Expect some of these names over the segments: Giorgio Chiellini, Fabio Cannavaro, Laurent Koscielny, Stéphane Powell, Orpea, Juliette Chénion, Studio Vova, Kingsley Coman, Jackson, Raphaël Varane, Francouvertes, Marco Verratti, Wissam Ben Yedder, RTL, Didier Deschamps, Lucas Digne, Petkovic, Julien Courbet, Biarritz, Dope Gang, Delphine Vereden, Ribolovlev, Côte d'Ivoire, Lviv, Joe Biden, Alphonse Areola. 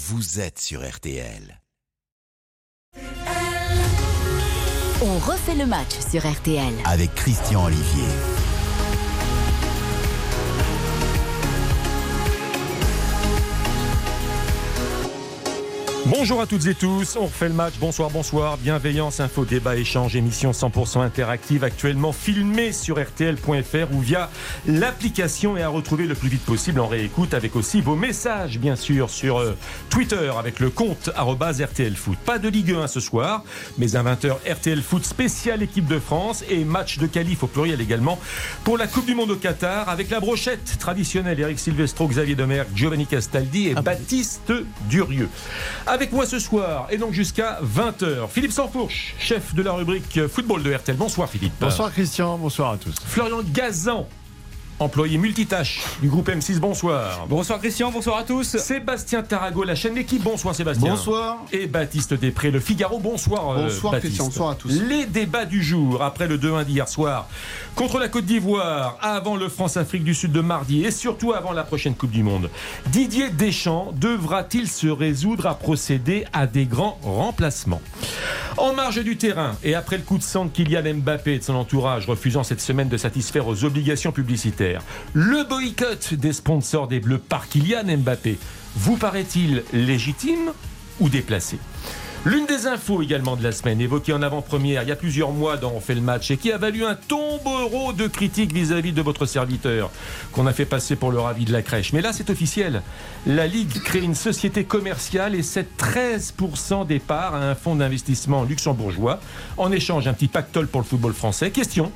vous êtes sur RTL. On refait le match sur RTL. Avec Christian Ollivier. Bonjour à toutes et tous, on refait le match, bonsoir, bonsoir, bienveillance, info, débat, échange, émission 100% interactive actuellement filmée sur rtl.fr ou via l'application et à retrouver le plus vite possible en réécoute avec aussi vos messages bien sûr sur Twitter avec le compte @RTLFoot. Pas de Ligue 1 ce soir, mais à 20h RTL Foot spécial équipe de France et match de qualif au pluriel également pour la Coupe du Monde au Qatar avec la brochette traditionnelle Eric Silvestro, Xavier Domergue, Giovanni Castaldi et Baptiste Durieux. Avec moi ce soir et donc jusqu'à 20h, Philippe Sanfourche, chef de la rubrique football de RTL. Bonsoir Philippe. Bonsoir Christian, bonsoir à tous. Florian Gazan, employé multitâche du groupe M6, bonsoir. Bonsoir Christian, bonsoir à tous. Sébastien Tarrago, la chaîne L'équipe, bonsoir Sébastien. Bonsoir. Et Baptiste Desprez, le Figaro, bonsoir. Bonsoir Baptiste. Christian, bonsoir à tous. Les débats du jour, après le 2-1 d'hier soir, contre la Côte d'Ivoire, avant le France-Afrique du Sud de mardi et surtout avant la prochaine Coupe du Monde. Didier Deschamps devra-t-il se résoudre à procéder à des grands remplacements ? En marge du terrain, et après le coup de sang de Kylian Mbappé et de son entourage, refusant cette semaine de satisfaire aux obligations publicitaires, le boycott des sponsors des Bleus par Kylian Mbappé vous paraît-il légitime ou déplacé ? L'une des infos également de la semaine, évoquée en avant-première il y a plusieurs mois dans On fait le match et qui a valu un tombereau de critiques vis-à-vis de votre serviteur qu'on a fait passer pour le ravi de la crèche. Mais là, c'est officiel. La Ligue crée une société commerciale et cède 13% des parts à un fonds d'investissement luxembourgeois. En échange, un petit pactole pour le football français. Question.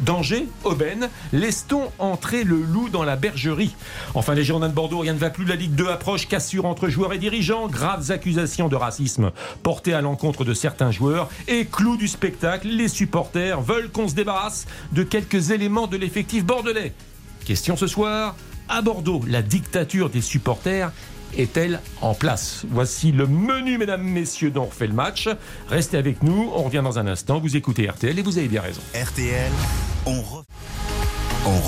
Danger, aubaine, laisse-t-on entrer le loup dans la bergerie ? Enfin, les Girondins de Bordeaux, rien ne va plus. La Ligue 2 approche, cassure entre joueurs et dirigeants, graves accusations de racisme porté à l'encontre de certains joueurs et clou du spectacle, les supporters veulent qu'on se débarrasse de quelques éléments de l'effectif bordelais. Question ce soir, à Bordeaux, la dictature des supporters est-elle en place ? Voici le menu, mesdames, messieurs, dont on refait le match. Restez avec nous, on revient dans un instant. Vous écoutez RTL et vous avez bien raison. RTL, on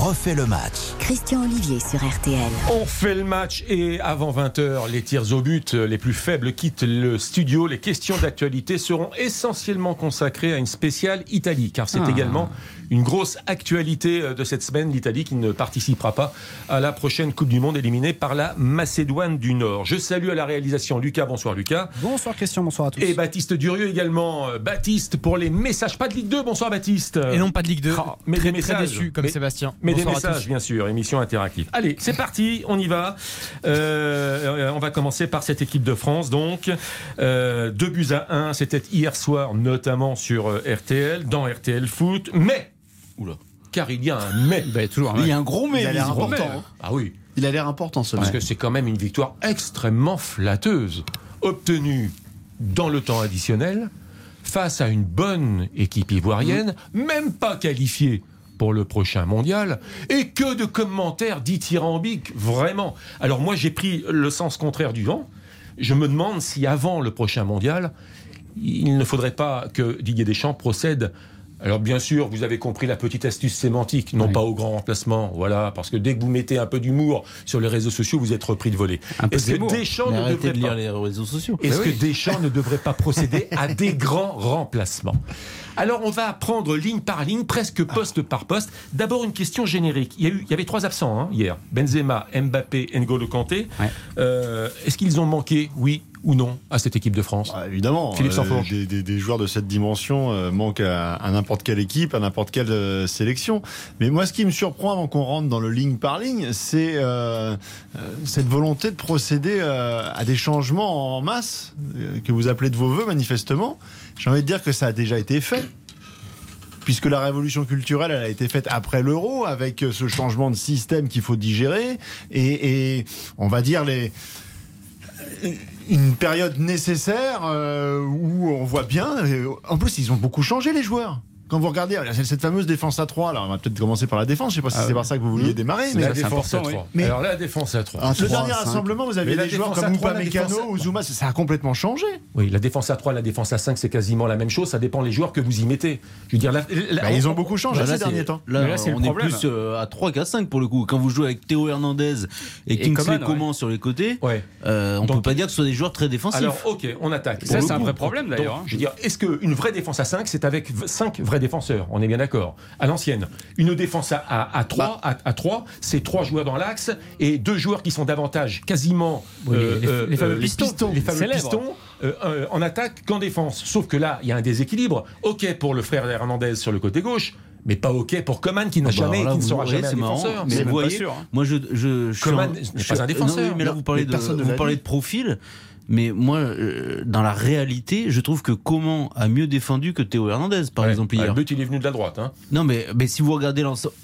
refait le match. Christian Ollivier sur RTL. On fait le match et avant 20h, les tirs au but, les plus faibles quittent le studio. Les questions d'actualité seront essentiellement consacrées à une spéciale Italie, car c'est également une grosse actualité de cette semaine, l'Italie qui ne participera pas à la prochaine Coupe du Monde, éliminée par la Macédoine du Nord. Je salue à la réalisation Lucas, bonsoir Lucas. Bonsoir Christian, bonsoir à tous. Et Baptiste Durieux également. Baptiste pour les messages, pas de Ligue 2, bonsoir Baptiste. Et non pas de Ligue 2, mais très, des messages. Très déçu comme mais, Sébastien. Mais bonsoir des messages bien sûr, émission interactive. Allez, c'est parti, on y va. On va commencer par cette équipe de France donc. 2-1, c'était hier soir notamment sur RTL, dans RTL Foot, mais oula. Car il y a un mais. Bah, toujours un mais. Il y a un gros mais. Il a l'air important. Hein. Ah oui. Il a l'air important ce parce que c'est quand même une victoire extrêmement flatteuse, obtenue dans le temps additionnel, face à une bonne équipe ivoirienne, même pas qualifiée pour le prochain mondial, et que de commentaires dithyrambiques, vraiment. Alors moi j'ai pris le sens contraire du vent. Je me demande si avant le prochain mondial, il ne faudrait pas que Didier Deschamps procède. Alors bien sûr, vous avez compris la petite astuce sémantique, non pas au grand remplacement, voilà, parce que dès que vous mettez un peu d'humour sur les réseaux sociaux, vous êtes repris de voler. Est-ce que Deschamps ne devrait pas lire les réseaux sociaux. Est-ce que Deschamps ne devrait pas procéder à des grands remplacements ? Alors on va prendre ligne par ligne, presque poste par poste. D'abord une question générique. Il y avait 3 absents hier. Benzema, Mbappé, N'Golo Kanté. Ouais. Est-ce qu'ils ont manqué ? Oui. Ou non à cette équipe de France ? Évidemment, Philippe Sanfourche. Des joueurs de cette dimension manquent à n'importe quelle équipe, à n'importe quelle sélection. Mais moi, ce qui me surprend avant qu'on rentre dans le ligne par ligne, c'est cette volonté de procéder à des changements en masse que vous appelez de vos voeux, manifestement. J'ai envie de dire que ça a déjà été fait. Puisque la révolution culturelle, elle a été faite après l'euro, avec ce changement de système qu'il faut digérer. Et on va dire une période nécessaire où on voit bien. En plus, ils ont beaucoup changé, les joueurs. Quand vous regardez, cette fameuse défense à 3, là, on va peut-être commencer par la défense, je ne sais pas si c'est par ça que vous vouliez démarrer. Mais la défense à 3. Mais alors la défense à 3. Le dernier rassemblement, vous avez des joueurs comme Upamecano ou Zouma, ça a complètement changé. Oui, la défense à 3, la défense à 5, c'est quasiment la même chose, ça dépend les joueurs que vous y mettez. Je veux dire, ils ont beaucoup changé ces derniers temps. Là, on est plus à 3 qu'à 5 pour le coup. Quand vous jouez avec Théo Hernandez et Kingsley Coman sur les côtés, on ne peut pas dire que ce sont des joueurs très défensifs. Alors, ok, on attaque. Ça, c'est un vrai problème d'ailleurs. Je veux dire, est-ce qu'une vraie défense à 5, c'est avec 5 vrais défenseurs, on est bien d'accord, à l'ancienne. Une défense à 3, c'est 3 joueurs dans l'axe et 2 joueurs qui sont davantage quasiment les fameux pistons. Les fameux pistons en attaque qu'en défense. Sauf que là, il y a un déséquilibre. OK pour le frère Hernandez sur le côté gauche, mais pas OK pour Coman qui n'a jamais, là, qui ne sera jamais un défenseur. Mais vous voyez, moi je Coman n'est pas un défenseur. Mais là vous parlez de profil. Mais moi, dans la réalité, je trouve que Coman a mieux défendu que Théo Hernandez, par exemple, hier. Le but, il est venu de la droite. Hein. Non, mais si vous regardez l'ensemble...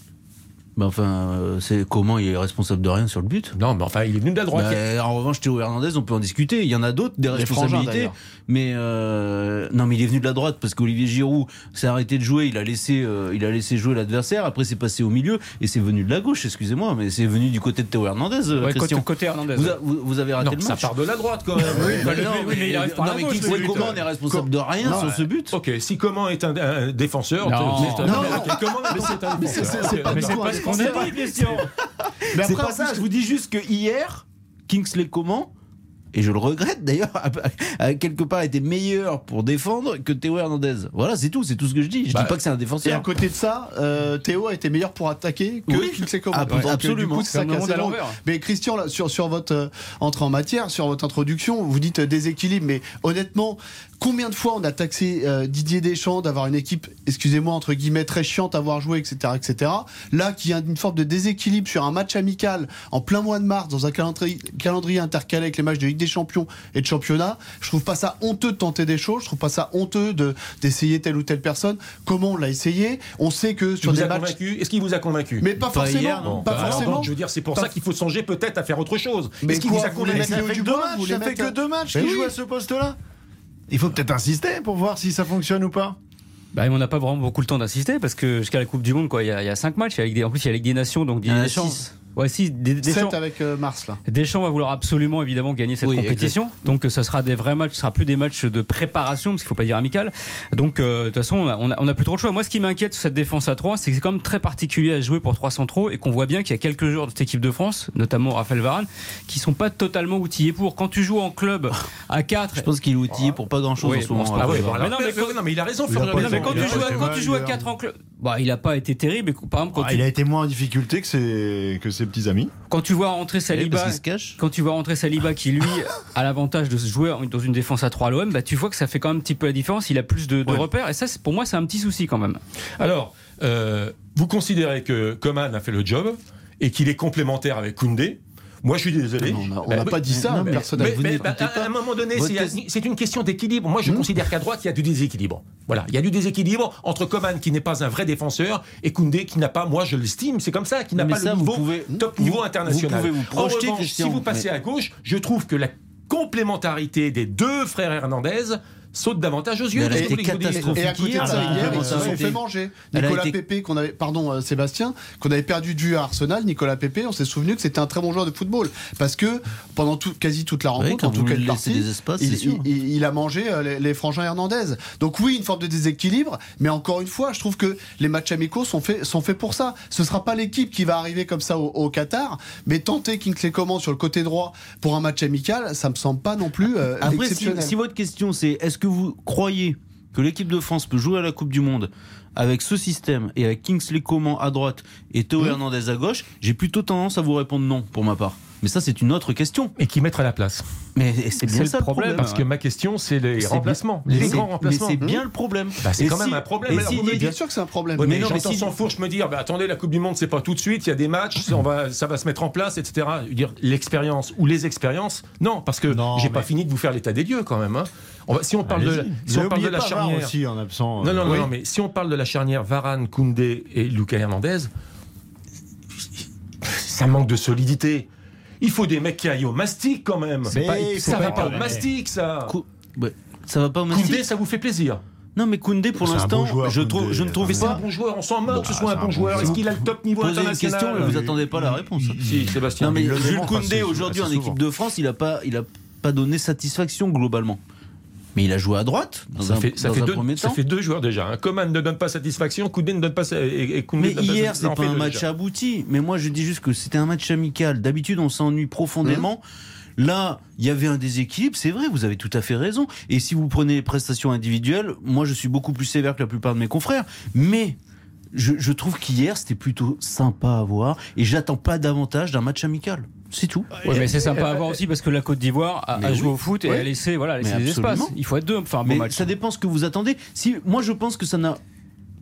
Ben enfin, c'est Coman, il est responsable de rien sur le but. Non, mais enfin, il est venu de la droite. En revanche, Théo Hernandez, on peut en discuter. Il y en a d'autres, des responsabilités. Mais non, mais il est venu de la droite parce qu'Olivier Giroud s'est arrêté de jouer. Il a laissé jouer l'adversaire. Après, c'est passé au milieu et c'est venu de la gauche. Excusez-moi, mais c'est venu du côté de Théo Hernandez. Ouais, côté Hernandez. Vous avez raté le match. Ça part de la droite quand même. Oui, mais Coman est responsable de rien sur ce but. Ok, si Coman est un défenseur, c'est on n'est pas une question. Mais après, je vous dis juste que hier, Kingsley Coman, et je le regrette d'ailleurs, a quelque part été meilleur pour défendre que Théo Hernandez. Voilà, c'est tout ce que je dis. Je dis pas que c'est un défenseur. Et à côté de ça, Théo a été meilleur pour attaquer que Kingsley Coman. Absolument. Du coup, c'est ça à l'envers. Mais Christian, là, sur votre entrée en matière, sur votre introduction, vous dites déséquilibre, mais honnêtement. Combien de fois on a taxé Didier Deschamps d'avoir une équipe, excusez-moi, entre guillemets, très chiante à avoir joué, etc., etc. Là, qu'il y a une forme de déséquilibre sur un match amical en plein mois de mars, dans un calendrier intercalé avec les matchs de Ligue des Champions et de championnat, je trouve pas ça honteux de tenter des choses, je trouve pas ça honteux d'essayer telle ou telle personne. Comment on l'a essayé ? On sait que sur des matchs... Convaincu ? Est-ce qu'il vous a convaincu ? Mais pas forcément. Hier, non. Pas forcément. Donc, je veux dire, c'est pour ça qu'il faut songer peut-être à faire autre chose. Mais est-ce qu'il vous a convaincu ? Ça fait que 2 matchs qu'il joue à ce poste-là. Il faut peut-être insister pour voir si ça fonctionne ou pas. On n'a pas vraiment beaucoup le temps d'insister parce que jusqu'à la Coupe du Monde, quoi, il y a 5 matchs. En plus, il y a Ligue des Nations, donc il y a 6. Ouais, si, Deschamps, 7 avec Mars là. Deschamps va vouloir absolument évidemment gagner cette compétition. Exactement. Donc ça sera des vrais matchs, ce sera plus des matchs de préparation parce qu'il faut pas dire amical. Donc de toute façon, on a plus trop de choix. Moi, ce qui m'inquiète sur cette défense à 3, c'est que c'est quand même très particulier à jouer pour 3 centraux et qu'on voit bien qu'il y a quelques joueurs de cette équipe de France, notamment Raphaël Varane, qui sont pas totalement outillés pour. Quand tu joues en club à 4, je pense qu'il est outillé pour pas grand-chose en ce moment. Mais il a raison Florian. Mais quand tu joues à 4 en club, il a pas été terrible, par exemple il a été moins en difficulté que ses petits amis. Quand tu vois rentrer Saliba, qui lui a l'avantage de se jouer dans une défense à 3 à l'OM, tu vois que ça fait quand même un petit peu la différence. Il a plus de repères et ça, pour moi, c'est un petit souci quand même. Alors, vous considérez que Coman a fait le job et qu'il est complémentaire avec Koundé? Moi, je suis désolé. On n'a pas dit ça. À un moment donné, c'est une question d'équilibre. Moi, je considère qu'à droite, il y a du déséquilibre. Voilà, il y a du déséquilibre entre Coman, qui n'est pas un vrai défenseur, et Koundé, qui n'a pas, moi, je l'estime, c'est comme ça, qui n'a pas le niveau international. Vous pouvez vous projeter. En revanche, si vous passez à gauche, je trouve que la complémentarité des 2 frères Hernandez saute davantage aux yeux. Et à côté de ça, hier, ils se sont fait manger. Nicolas Pepe, Sébastien, qu'on avait perdu dû à Arsenal, Nicolas Pepe, on s'est souvenu que c'était un très bon joueur de football. Parce que pendant quasi toute la rencontre, en tout cas une partie, il a mangé les frangins Hernandez. Donc oui, une forme de déséquilibre, mais encore une fois, je trouve que les matchs amicaux sont faits pour ça. Ce ne sera pas l'équipe qui va arriver comme ça au Qatar, mais tenter Kingsley Coman sur le côté droit pour un match amical, ça ne me semble pas non plus exceptionnel. Après, si votre question c'est est-ce que vous croyez que l'équipe de France peut jouer à la Coupe du Monde avec ce système et avec Kingsley Coman à droite et Théo Hernandez à gauche, j'ai plutôt tendance à vous répondre non pour ma part. Mais ça, c'est une autre question. Et qui mettre à la place. Mais c'est bien ça le problème. Parce que ma question, c'est les remplacements. Les grands remplacements. Mais c'est bien le problème. C'est quand même un problème. Bien sûr que c'est un problème. Mais j'entends Sanfourche me dire attendez, la Coupe du Monde, c'est pas tout de suite, il y a des matchs, ça va se mettre en place, etc. L'expérience ou les expériences, non, parce que j'ai pas fini de vous faire l'état des lieux quand même. Si on parle de la charnière. Aussi, en absent, non, mais si on parle de la charnière Varane, Koundé et Lucas Hernandez, ça manque de solidité. Il faut des mecs qui aillent au mastic quand même. Ça va pas au mastic, ça. Ça va pas au mastic. Koundé, ça vous fait plaisir. Non mais Koundé pour l'instant, je ne trouve pas. Bon joueur, on s'en moque que ce soit un bon joueur. Est-ce qu'il a le top niveau international? Posez une question, vous attendez pas la réponse. Si Sébastien. Non mais Jules Koundé aujourd'hui en équipe de France, il a pas donné satisfaction globalement. Mais il a joué à droite. Ça fait deux joueurs déjà. Hein. Coman ne donne pas satisfaction, Koundé ne donne pas. Mais hier, c'est pas un match abouti. Mais moi, je dis juste que c'était un match amical. D'habitude, on s'ennuie profondément. Là, il y avait un déséquilibre, c'est vrai, vous avez tout à fait raison. Et si vous prenez les prestations individuelles, moi, je suis beaucoup plus sévère que la plupart de mes confrères. Mais je trouve qu'hier, c'était plutôt sympa à voir. Et j'attends pas davantage d'un match amical. C'est tout. Ouais, mais c'est sympa à voir aussi parce que la Côte d'Ivoire a joué au foot et a laissé, a laissé des espaces. Il faut être deux. Enfin, bon match. Ça dépend ce que vous attendez. Si, moi, je pense que ça n'a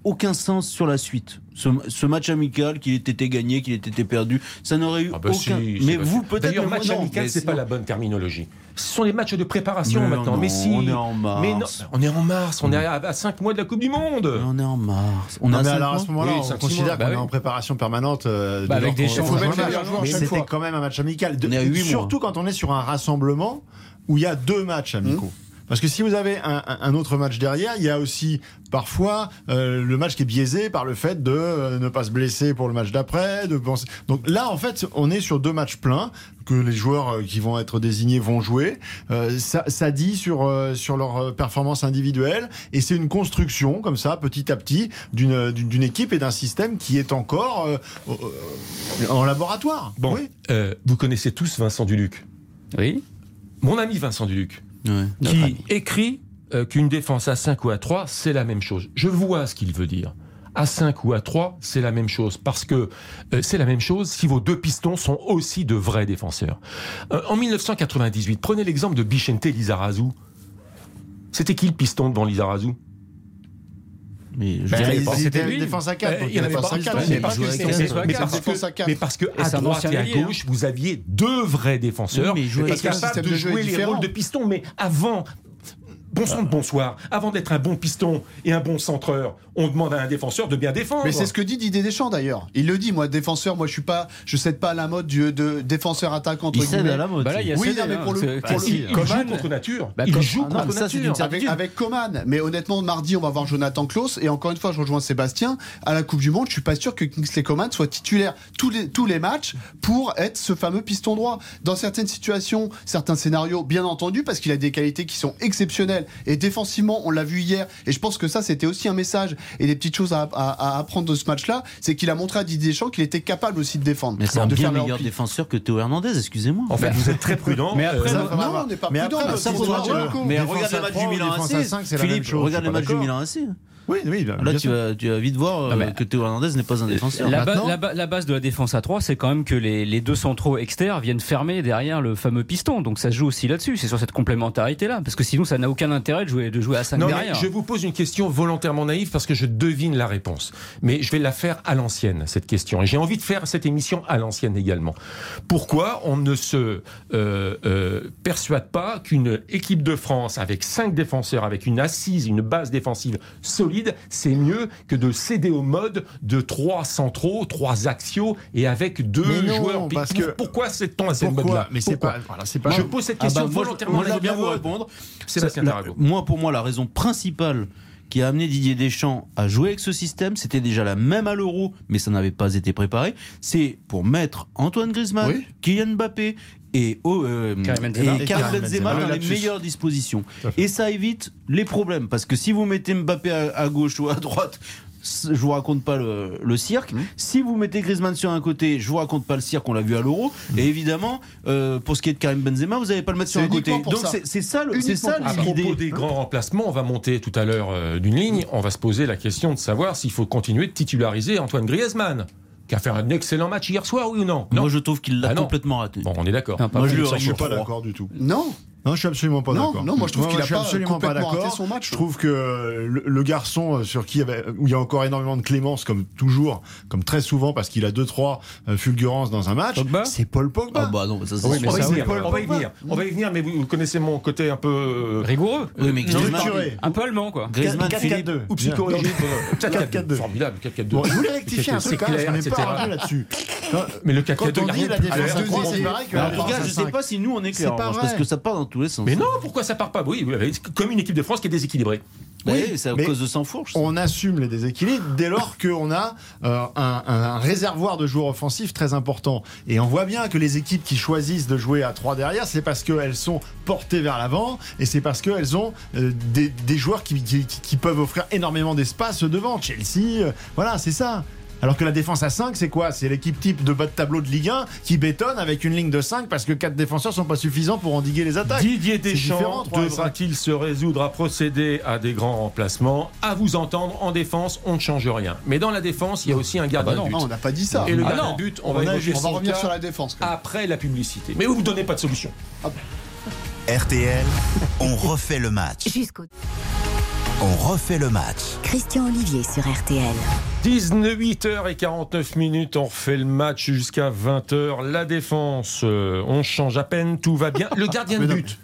aucun sens sur la suite. Ce match amical, qu'il ait été gagné, qu'il ait été perdu, ça n'aurait eu aucun. Si, mais vous, peut-être. D'ailleurs, match amical, c'est pas la bonne terminologie. Ce sont les matchs de préparation maintenant. Mais si. On est en mars. Mais non, on est en mars. On est à 5 mois de la Coupe du Monde. Mais on est en mars. On a alors à ce moment-là, on considère qu'on est en préparation permanente. Avec des changements. C'était quand même un match amical. Surtout quand on est sur un rassemblement où il y a deux matchs amicaux. Parce que si vous avez un autre match derrière, il y a aussi parfois le match qui est biaisé par le fait de ne pas se blesser pour le match d'après. Donc là, en fait, on est sur deux matchs pleins que les joueurs qui vont être désignés vont jouer. Ça dit sur leur performance individuelle. Et c'est une construction, comme ça, petit à petit, d'une équipe et d'un système qui est encore en laboratoire. Bon, oui. Vous connaissez tous Vincent Duluc. Oui. Mon ami Vincent Duluc. Ouais, qui écrit qu'une défense à 5 ou à 3, c'est la même chose. Je vois ce qu'il veut dire. À 5 ou à 3, c'est la même chose. Parce que c'est la même chose si vos deux pistons sont aussi de vrais défenseurs. En 1998, prenez l'exemple de Bixente Lizarazu. C'était qui le piston devant Lizarazu ? C'était une défense à 4. Il n'y avait pas mais parce que à droite et à gauche, vous aviez deux vrais défenseurs capables de jouer les rôles de piston. Mais avant, bonsoir, avant d'être un bon piston et un bon centreur, on demande à un défenseur de bien défendre. Mais c'est ce que dit Didier Deschamps d'ailleurs. Il le dit, moi défenseur, moi je cède pas à la mode de défenseur attaque entre guillemets. Il cède à la mode. Oui, mais pour le Coman contre nature. Il joue contre nature avec Coman. Mais honnêtement, mardi on va voir Jonathan Klaus et encore une fois je rejoins Sébastien. À la Coupe du Monde, je suis pas sûr que Kingsley Coman soit titulaire tous les matchs pour être ce fameux piston droit. Dans certaines situations, certains scénarios, bien entendu, parce qu'il a des qualités qui sont exceptionnelles. Et défensivement, on l'a vu hier, et je pense que ça c'était aussi un message et des petites choses à apprendre de ce match-là, c'est qu'il a montré à Didier Deschamps qu'il était capable aussi de défendre. Mais c'est un bien meilleur défenseur que Théo Hernandez, excusez-moi. En fait, vous êtes très prudent. Mais après, on n'est pas prudent. Mais regarde le match du Milan AC, Philippe. Regarde le match du Milan AC. Oui, là, tu vas vite voir que Théo Hernandez n'est pas un défenseur. La base de la défense à 3, c'est quand même que les deux centraux externes viennent fermer derrière le fameux piston. Donc ça se joue aussi là-dessus. C'est sur cette complémentarité-là. Parce que sinon, ça n'a aucun intérêt de jouer à 5 derrière. Je vous pose une question volontairement naïve parce que je devine la réponse. Mais je vais la faire à l'ancienne, cette question. Et j'ai envie de faire cette émission à l'ancienne également. Pourquoi on ne se persuade pas qu'une équipe de France avec 5 défenseurs, avec une assise, une base défensive solide, c'est mieux que de céder au mode de 3 centraux, 3 axiaux et avec 2 joueurs. Parce que pourquoi cède-t-on à cette mode-là ? Mais c'est pas. Je pose cette question volontairement. Moi, je veux bien vous répondre. Sébastien Tarrago. Moi, pour moi, la raison principale qui a amené Didier Deschamps à jouer avec ce système, c'était déjà la même à l'Euro, mais ça n'avait pas été préparé. C'est pour mettre Antoine Griezmann, Kylian Mbappé et Karim Benzema dans les meilleures dispositions. Et ça évite les problèmes. Parce que si vous mettez Mbappé à gauche ou à droite, je vous raconte pas le cirque. Si vous mettez Griezmann sur un côté, je vous raconte pas le cirque, on l'a vu à l'Euro. Et évidemment, pour ce qui est de Karim Benzema, vous n'allez pas le mettre sur un côté. Donc c'est ça l'idée. À propos des grands remplacements, on va monter tout à l'heure d'une ligne. On va se poser la question de savoir s'il faut continuer de titulariser Antoine Griezmann, qui a fait un excellent match hier soir, oui ou non? Moi, je trouve qu'il l'a complètement raté. Bon, on est d'accord. Moi, je suis pas d'accord du tout. Non, je suis absolument pas d'accord. Non, moi je trouve qu'il a absolument pas raté son match. Je trouve que le garçon sur qui il y a encore énormément de clémence, comme toujours, comme très souvent, parce qu'il a 2-3 fulgurances dans un match. Pogba, c'est Paul Pogba. Ah bah non, ça c'est. Oui, mais c'est Paul Pogba. On va y venir, mais vous connaissez mon côté un peu rigoureux, structuré, un peu allemand quoi. Griezmann 4-4-2 ou psychologique. 4-4-2. Formidable, 4-4-2. Je voulais rectifier un peu quand même, on n'est pas revenu là-dessus. Mais le 4-4-2, il y a la défense à 3, c'est pareil que la défense à 5. En tout cas, je sais pas si nous on est clair, parce que ça part tous les sens. Mais non, pourquoi ça part pas ? Oui, comme une équipe de France qui est déséquilibrée. Oui, oui, c'est à cause de Sanfourche. On assume les déséquilibres dès lors qu'on a un réservoir de joueurs offensifs très important. Et on voit bien que les équipes qui choisissent de jouer à 3 derrière, c'est parce qu'elles sont portées vers l'avant et c'est parce qu'elles ont des joueurs qui peuvent offrir énormément d'espace devant. Chelsea, voilà, c'est ça. Alors que la défense à 5, c'est quoi ? C'est l'équipe type de bas de tableau de Ligue 1 qui bétonne avec une ligne de 5 parce que 4 défenseurs ne sont pas suffisants pour endiguer les attaques. Didier Deschamps devra-t-il se résoudre à procéder à des grands remplacements ? À vous entendre, en défense, on ne change rien. Mais dans la défense, il y a aussi un gardien de but. Non, on n'a pas dit ça. Et le gardien de but, on va revenir sur la défense. Après la publicité. Mais vous ne vous donnez pas de solution. Hop. RTL, on refait le match. Jusqu'au... On refait le match. Christian Ollivier sur RTL. 19h49, on refait le match jusqu'à 20h. La défense, on change à peine, tout va bien. Le gardien de but,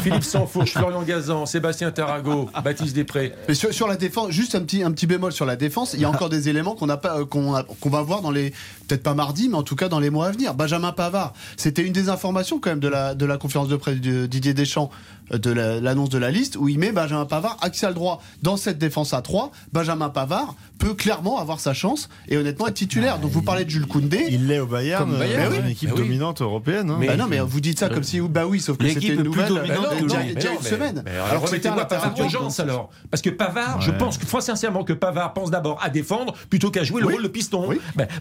Philippe Sanfourche, Florian Gazan, Sébastien Tarrago, Baptiste Desprez. Mais sur la défense, juste un petit bémol sur la défense, il y a encore des éléments qu'on va voir dans les... Peut-être pas mardi, mais en tout cas dans les mois à venir. Benjamin Pavard, c'était une des informations quand même de la conférence de presse de Didier Deschamps, de l'annonce de la liste, où il met Benjamin Pavard axial droit. Dans cette défense à 3, Benjamin Pavard peut clairement avoir sa chance et honnêtement être titulaire. Donc vous parlez de Jules Koundé. Il l'est au Bayern, oui, une équipe dominante européenne. Hein. Mais non, mais vous dites ça comme si... Bah oui, sauf que c'était une nouvelle... Il y a une semaine. Alors remettez-moi Pavard d'urgence alors. Parce que Pavard, je pense que, sincèrement, que Pavard pense d'abord à défendre plutôt qu'à jouer le rôle de piston.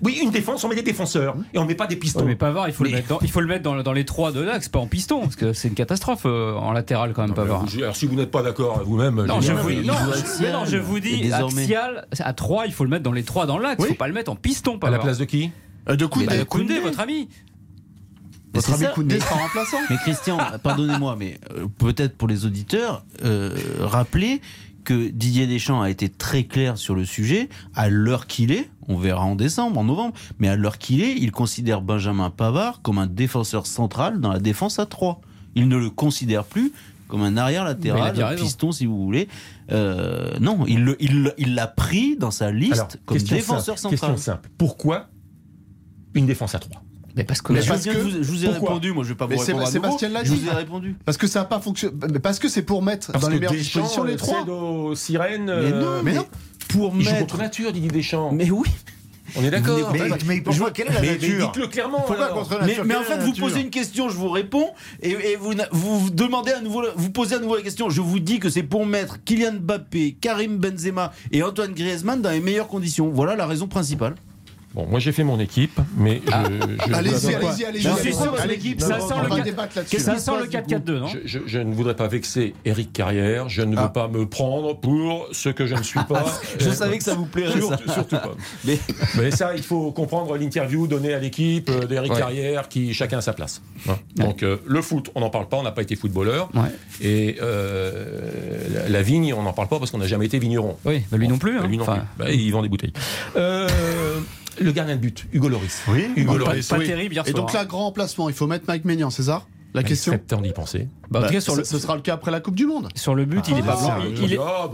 Oui, une défense. On met des défenseurs et on met pas des pistons. Oui, mais Pavard, il faut le mettre dans les trois de l'axe, pas en piston, parce que c'est une catastrophe en latéral quand même. Pavard. Alors si vous n'êtes pas d'accord vous-même, je vous dis axial à 3, il faut le mettre dans les trois dans l'axe. Faut pas le mettre en piston. Pavard. À la place de qui ? De Koundé, votre ami. Votre ami Koundé sera remplaçant. Mais Christian, pardonnez-moi, mais peut-être pour les auditeurs, rappelez que Didier Deschamps a été très clair sur le sujet à l'heure qu'il est. On verra en décembre, en novembre, mais à l'heure qu'il est, il considère Benjamin Pavard comme un défenseur central dans la défense à 3. Il ne le considère plus comme un arrière latéral, un piston si vous voulez. Non, il l'a pris dans sa liste comme défenseur central. Question simple, pourquoi une défense à 3 ? Mais parce que je vous ai répondu, moi je ne vais pas vous répondre à nouveau. Sébastien l'a dit. Je vous ai répondu. Parce que ça n'a pas fonctionné. Parce que c'est pour mettre dans les meilleures dispositions les trois. Mais non. Pour mettre contre nature, Didier Deschamps. Mais oui. On est d'accord. Mais je vois quelle est la nature. Dites-le clairement. Mais en fait, vous posez une question, je vous réponds, et vous demandez à nouveau, vous posez à nouveau la question. Je vous dis que c'est pour mettre Kylian Mbappé, Karim Benzema et Antoine Griezmann dans les meilleures conditions. Voilà la raison principale. Bon, moi j'ai fait mon équipe, mais allez-y. Je suis sûr que l'équipe, ça sent le 4-4-2, non ? Je ne voudrais pas vexer Eric Carrière, je ne veux pas me prendre pour ce que je ne suis pas. Je savais que ça vous plairait, surtout pas. Mais ça, il faut comprendre l'interview donnée à l'équipe d'Eric Carrière, qui chacun a sa place. Hein. Donc le foot, on n'en parle pas, on n'a pas été footballeur. Ouais. Et la vigne, on n'en parle pas parce qu'on n'a jamais été vigneron. Oui, lui non plus. Il vend des bouteilles. Le gardien de but, Hugo Lloris. Oui, Hugo Lloris. Pas terrible hier soir. Et donc là, grand emplacement, il faut mettre Mike Maignan, c'est ça ? La question. C'est le temps d'y penser. En tout cas, ce sera le cas après la Coupe du Monde. Sur le but, il n'est pas blanc.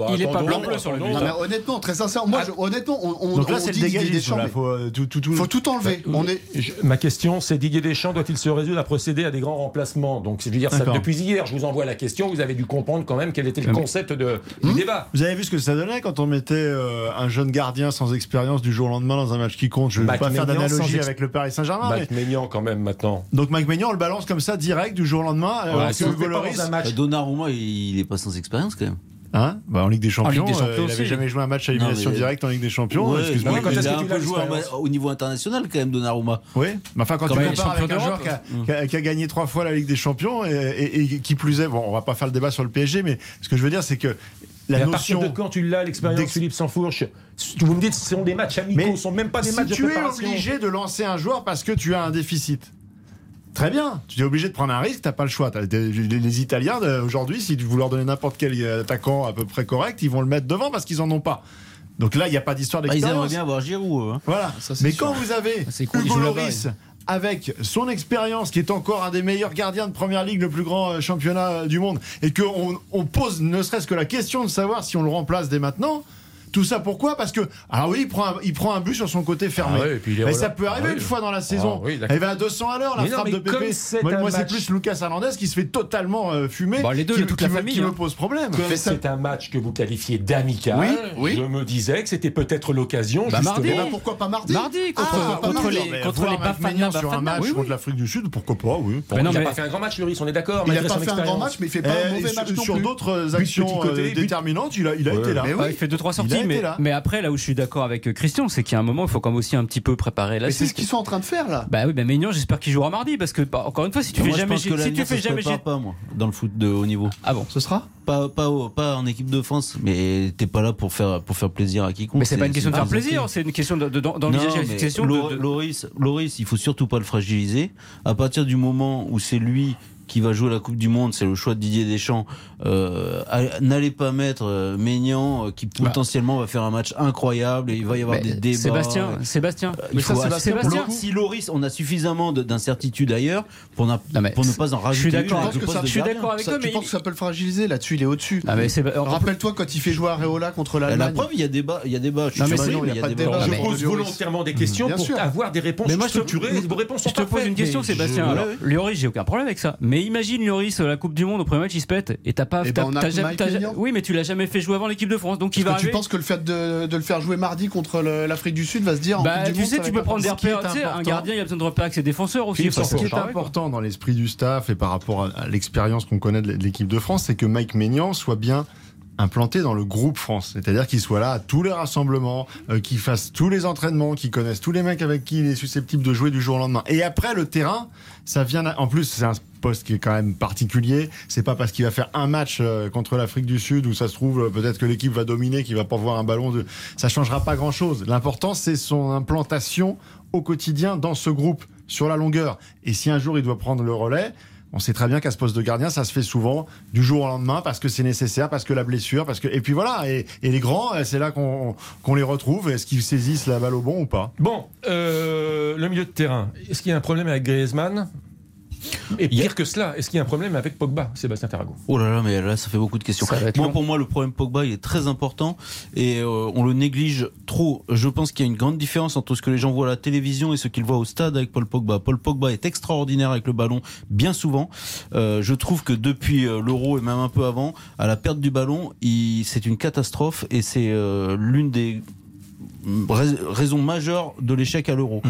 Il n'est pas blanc-bleu sur le but. Non, mais honnêtement, très sincèrement, on dit Didier Deschamps. Il faut tout enlever. Ma question, c'est Didier Deschamps doit-il se résoudre à procéder à des grands remplacements ? Donc, je veux dire, ça, depuis hier, je vous envoie la question. Vous avez dû comprendre quand même quel était le concept du débat. Vous avez vu ce que ça donnait quand on mettait un jeune gardien sans expérience du jour au lendemain dans un match qui compte. Je ne vais pas faire d'analogie avec le Paris Saint-Germain. Mike Maignan, quand même, maintenant. Donc, Mike Maignan, on le balance comme ça direct du jour au lendemain. Donnarumma, il n'est pas sans expérience quand même. Hein ? Bah, en Ligue des Champions, il n'avait jamais joué un match à élimination directe en Ligue des Champions. Ouais, excuse-moi, quand est-ce que tu l'as joué au niveau international quand même, Donnarumma ? Oui, mais enfin, quand tu compares avec un joueur qui a gagné 3 fois la Ligue des Champions et qui plus est, bon, on ne va pas faire le débat sur le PSG, mais ce que je veux dire, c'est que la notion. À partir de quand tu l'as, l'expérience Philippe Sanfourche ? Vous me dites que ce sont des matchs amicaux, ce ne sont même pas des matchs de préparation. Tu es obligé de lancer un joueur parce que tu as un déficit. Très bien, tu es obligé de prendre un risque, t'as pas le choix. Les Italiens aujourd'hui, si vous leur donnez n'importe quel attaquant à peu près correct, ils vont le mettre devant parce qu'ils en ont pas. Donc là, il n'y a pas d'histoire d'expérience. Ils aimeraient bien avoir Giroud. Hein. Voilà. Ça, mais sûr. Quand vous avez Hugo Lloris avec son expérience, qui est encore un des meilleurs gardiens de Première Ligue, le plus grand championnat du monde, et qu'on pose ne serait-ce que la question de savoir si on le remplace dès maintenant. Tout ça pourquoi ? Parce que, ah oui, il prend un but sur son côté fermé. Ah oui, et puis mais ça peut arriver une fois dans la saison. Ah oui, il va à 200 à l'heure, la frappe de Pépé. Moi, c'est plus Lucas Hernandez qui se fait totalement fumer, bah, les deux, toute la famille, qui me pose problème. Comme c'est un match que vous qualifiez d'amical, oui. Je me disais que c'était peut-être l'occasion. Bah, mardi. Bah, pourquoi pas mardi contre les Bafaniens sur un match contre l'Afrique du Sud, pourquoi pas, oui. Il n'a pas fait un grand match, Lloris, on est d'accord. Il n'a pas fait un grand match, mais il fait pas un mauvais match non plus. Sur d'autres actions déterminantes, il a été là. Il fait 2-3 sorties. Mais après, là où je suis d'accord avec Christian, c'est qu'il y a un moment, il faut quand même aussi un petit peu préparer la suite. Mais c'est ce qu'ils sont en train de faire là. Bah oui, Maignan, j'espère qu'il jouera mardi parce que, encore une fois, si tu fais jamais, pas moi dans le foot de haut niveau. Ah bon, ce sera pas en équipe de France, mais t'es pas là pour faire plaisir à quiconque. Mais c'est pas une question de faire plaisir, c'est une question d'envisager la succession. Lloris, il faut surtout pas le fragiliser. À partir du moment où c'est lui qui va jouer la Coupe du Monde, c'est le choix de Didier Deschamps. N'allez pas mettre Maignan qui potentiellement va faire un match incroyable et il va y avoir des débats. Sébastien. Mais ça, Sébastien. Si Lloris, on a suffisamment d'incertitudes ailleurs pour ne pas en rajouter. Je suis d'accord avec toi, mais je pense que ça peut le fragiliser. Là-dessus, il est au-dessus. Rappelle-toi quand il fait jouer Areola contre l'Allemagne. La preuve, il y a débat. Je pose volontairement des questions pour avoir des réponses structurées. Vos réponses sont parfaites. Je te pose une question, Sébastien. Lloris, j'ai aucun problème avec ça. Mais imagine Lloris, la Coupe du Monde, au premier match, il se pète et mais tu l'as jamais fait jouer avant l'équipe de France, donc il va arriver. Tu penses que le fait de le faire jouer mardi contre l'Afrique du Sud va se dire tu peux prendre des repères, un gardien, il a besoin de repères avec ses défenseurs aussi. Ce qui est important dans l'esprit du staff et par rapport à l'expérience qu'on connaît de l'équipe de France, c'est que Mike Maignan soit bien implanté dans le groupe France, c'est-à-dire qu'il soit là à tous les rassemblements, qu'il fasse tous les entraînements, qu'il connaisse tous les mecs avec qui il est susceptible de jouer du jour au lendemain. Et après, le terrain, ça vient en plus, c'est un poste qui est quand même particulier. C'est pas parce qu'il va faire un match contre l'Afrique du Sud où ça se trouve peut-être que l'équipe va dominer, qu'il va pas voir un ballon. Ça changera pas grand-chose. L'important, c'est son implantation au quotidien dans ce groupe sur la longueur. Et si un jour il doit prendre le relais, on sait très bien qu'à ce poste de gardien, ça se fait souvent du jour au lendemain parce que c'est nécessaire, parce que la blessure, et puis voilà. Et les grands, c'est là qu'on les retrouve. Est-ce qu'ils saisissent la balle au bon ou pas ? Bon, le milieu de terrain. Est-ce qu'il y a un problème avec Griezmann ? Et pire que cela, est-ce qu'il y a un problème avec Pogba, Sébastien Tarrago ? Oh là là, mais là ça fait beaucoup de questions. Pour moi, le problème Pogba, il est très important et on le néglige trop. Je pense qu'il y a une grande différence entre ce que les gens voient à la télévision et ce qu'ils voient au stade avec Paul Pogba. Paul Pogba est extraordinaire avec le ballon, bien souvent. Je trouve que depuis l'Euro et même un peu avant, à la perte du ballon, c'est une catastrophe et c'est l'une des raison majeure de l'échec à l'Euro.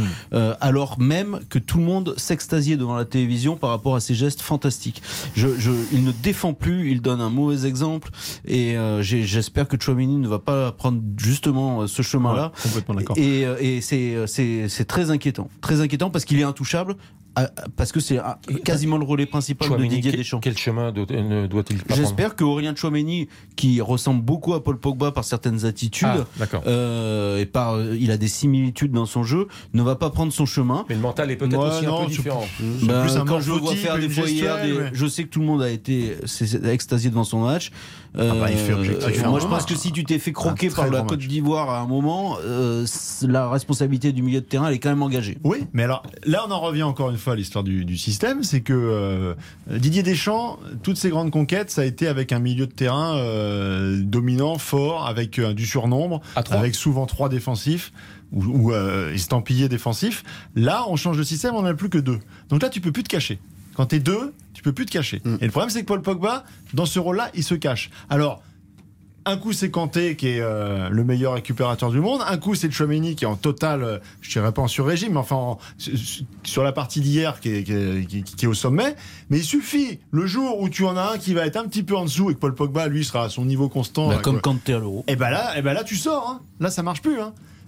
Alors même que tout le monde s'extasiait devant la télévision par rapport à ses gestes fantastiques. Il ne défend plus, il donne un mauvais exemple et j'espère que Tchouameni ne va pas prendre justement ce chemin-là. Ouais, complètement d'accord. Et c'est très inquiétant. Très inquiétant parce qu'il est intouchable. Parce que c'est quasiment le relais principal de Didier Deschamps. Quel chemin doit-il pas prendre ? J'espère que Aurélien Tchouameni, qui ressemble beaucoup à Paul Pogba par certaines attitudes, il a des similitudes dans son jeu, ne va pas prendre son chemin. Mais le mental est peut-être un peu différent. Quand je vois faire des fois hier, je sais que tout le monde a été extasié devant son match. Moi, je pense que si tu t'es fait croquer par la Côte d'Ivoire à un moment, la responsabilité du milieu de terrain, elle est quand même engagée. Oui, mais alors là, on en revient encore une fois à l'histoire du système. C'est que Didier Deschamps, toutes ses grandes conquêtes, ça a été avec un milieu de terrain dominant, fort, avec du surnombre, avec souvent 3 défensifs. Ou estampillés défensifs. Là, on change de système, on n'en a plus que 2. Donc là, tu peux plus te cacher. Quand t'es 2, tu peux plus te cacher. Et le problème, c'est que Paul Pogba, dans ce rôle-là, il se cache. Alors, un coup, c'est Kanté qui est le meilleur récupérateur du monde. Un coup, c'est Tchouameni qui est en total, je dirais pas en sur-régime, mais enfin sur la partie d'hier qui est au sommet. Mais il suffit le jour où tu en as un qui va être un petit peu en dessous et que Paul Pogba, lui, sera à son niveau constant. Comme Kanté à l'Euro. Et ben là, tu sors. Là, ça marche plus.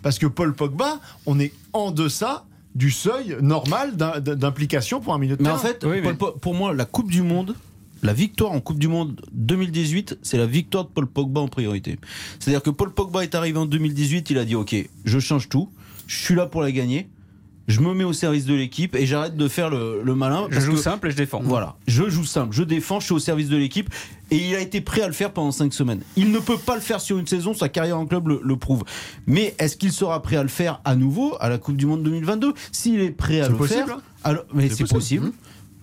Parce que Paul Pogba, on est en deçà du seuil normal d'implication pour un milieu de terrain. Mais en fait, pour moi, la Coupe du Monde, la victoire en Coupe du Monde 2018, c'est la victoire de Paul Pogba en priorité. C'est-à-dire que Paul Pogba est arrivé en 2018, il a dit « Ok, je change tout, je suis là pour la gagner ». Je me mets au service de l'équipe et j'arrête de faire le malin. Je joue simple et je défends. Voilà, je joue simple, je défends, je suis au service de l'équipe et il a été prêt à le faire pendant 5 semaines. Il ne peut pas le faire sur une saison, sa carrière en club le prouve. Mais est-ce qu'il sera prêt à le faire à nouveau à la Coupe du Monde 2022 ? S'il est prêt à le faire, alors, mais c'est possible.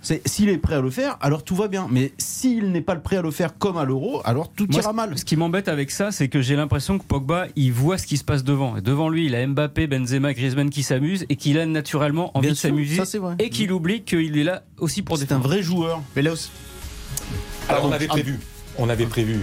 C'est, s'il est prêt à le faire, alors tout va bien. Mais s'il n'est pas prêt à le faire comme à l'Euro, alors tout ira mal. Ce qui m'embête avec ça, c'est que j'ai l'impression que Pogba, il voit ce qui se passe devant. Et devant lui, il a Mbappé, Benzema, Griezmann qui s'amusent et qu'il a naturellement envie de s'amuser. Ça, et qu'il oublie qu'il est là aussi pour défendre. C'est un vrai joueur. Mais là aussi... Alors on avait prévu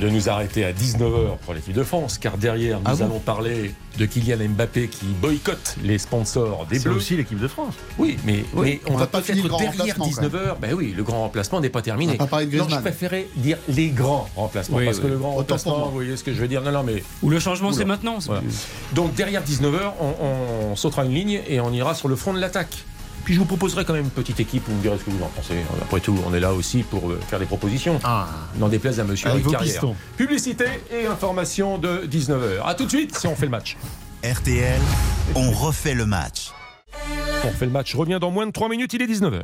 de nous arrêter à 19h pour l'équipe de France, car derrière nous allons parler de Kylian Mbappé qui boycotte les sponsors des Bleus. C'est aussi l'équipe de France. Oui, mais on va pas finir derrière 19h. Ben oui, le grand remplacement n'est pas terminé. On va pas parler de Griezmann. Non, je préférais dire les grands remplacements, parce que le grand remplacement, vous voyez ce que je veux dire. Non, mais ou le changement, c'est maintenant. C'est Donc derrière 19h, on sautera une ligne et on ira sur le front de l'attaque. Puis je vous proposerai quand même une petite équipe, vous me direz ce que vous en pensez. Après tout, on est là aussi pour faire des propositions. N'en déplaise à monsieur Eric Carrière. Publicité et information de 19h. A tout de suite si on fait le match. RTL, on refait le match. On refait le match, je reviens dans moins de 3 minutes, il est 19h.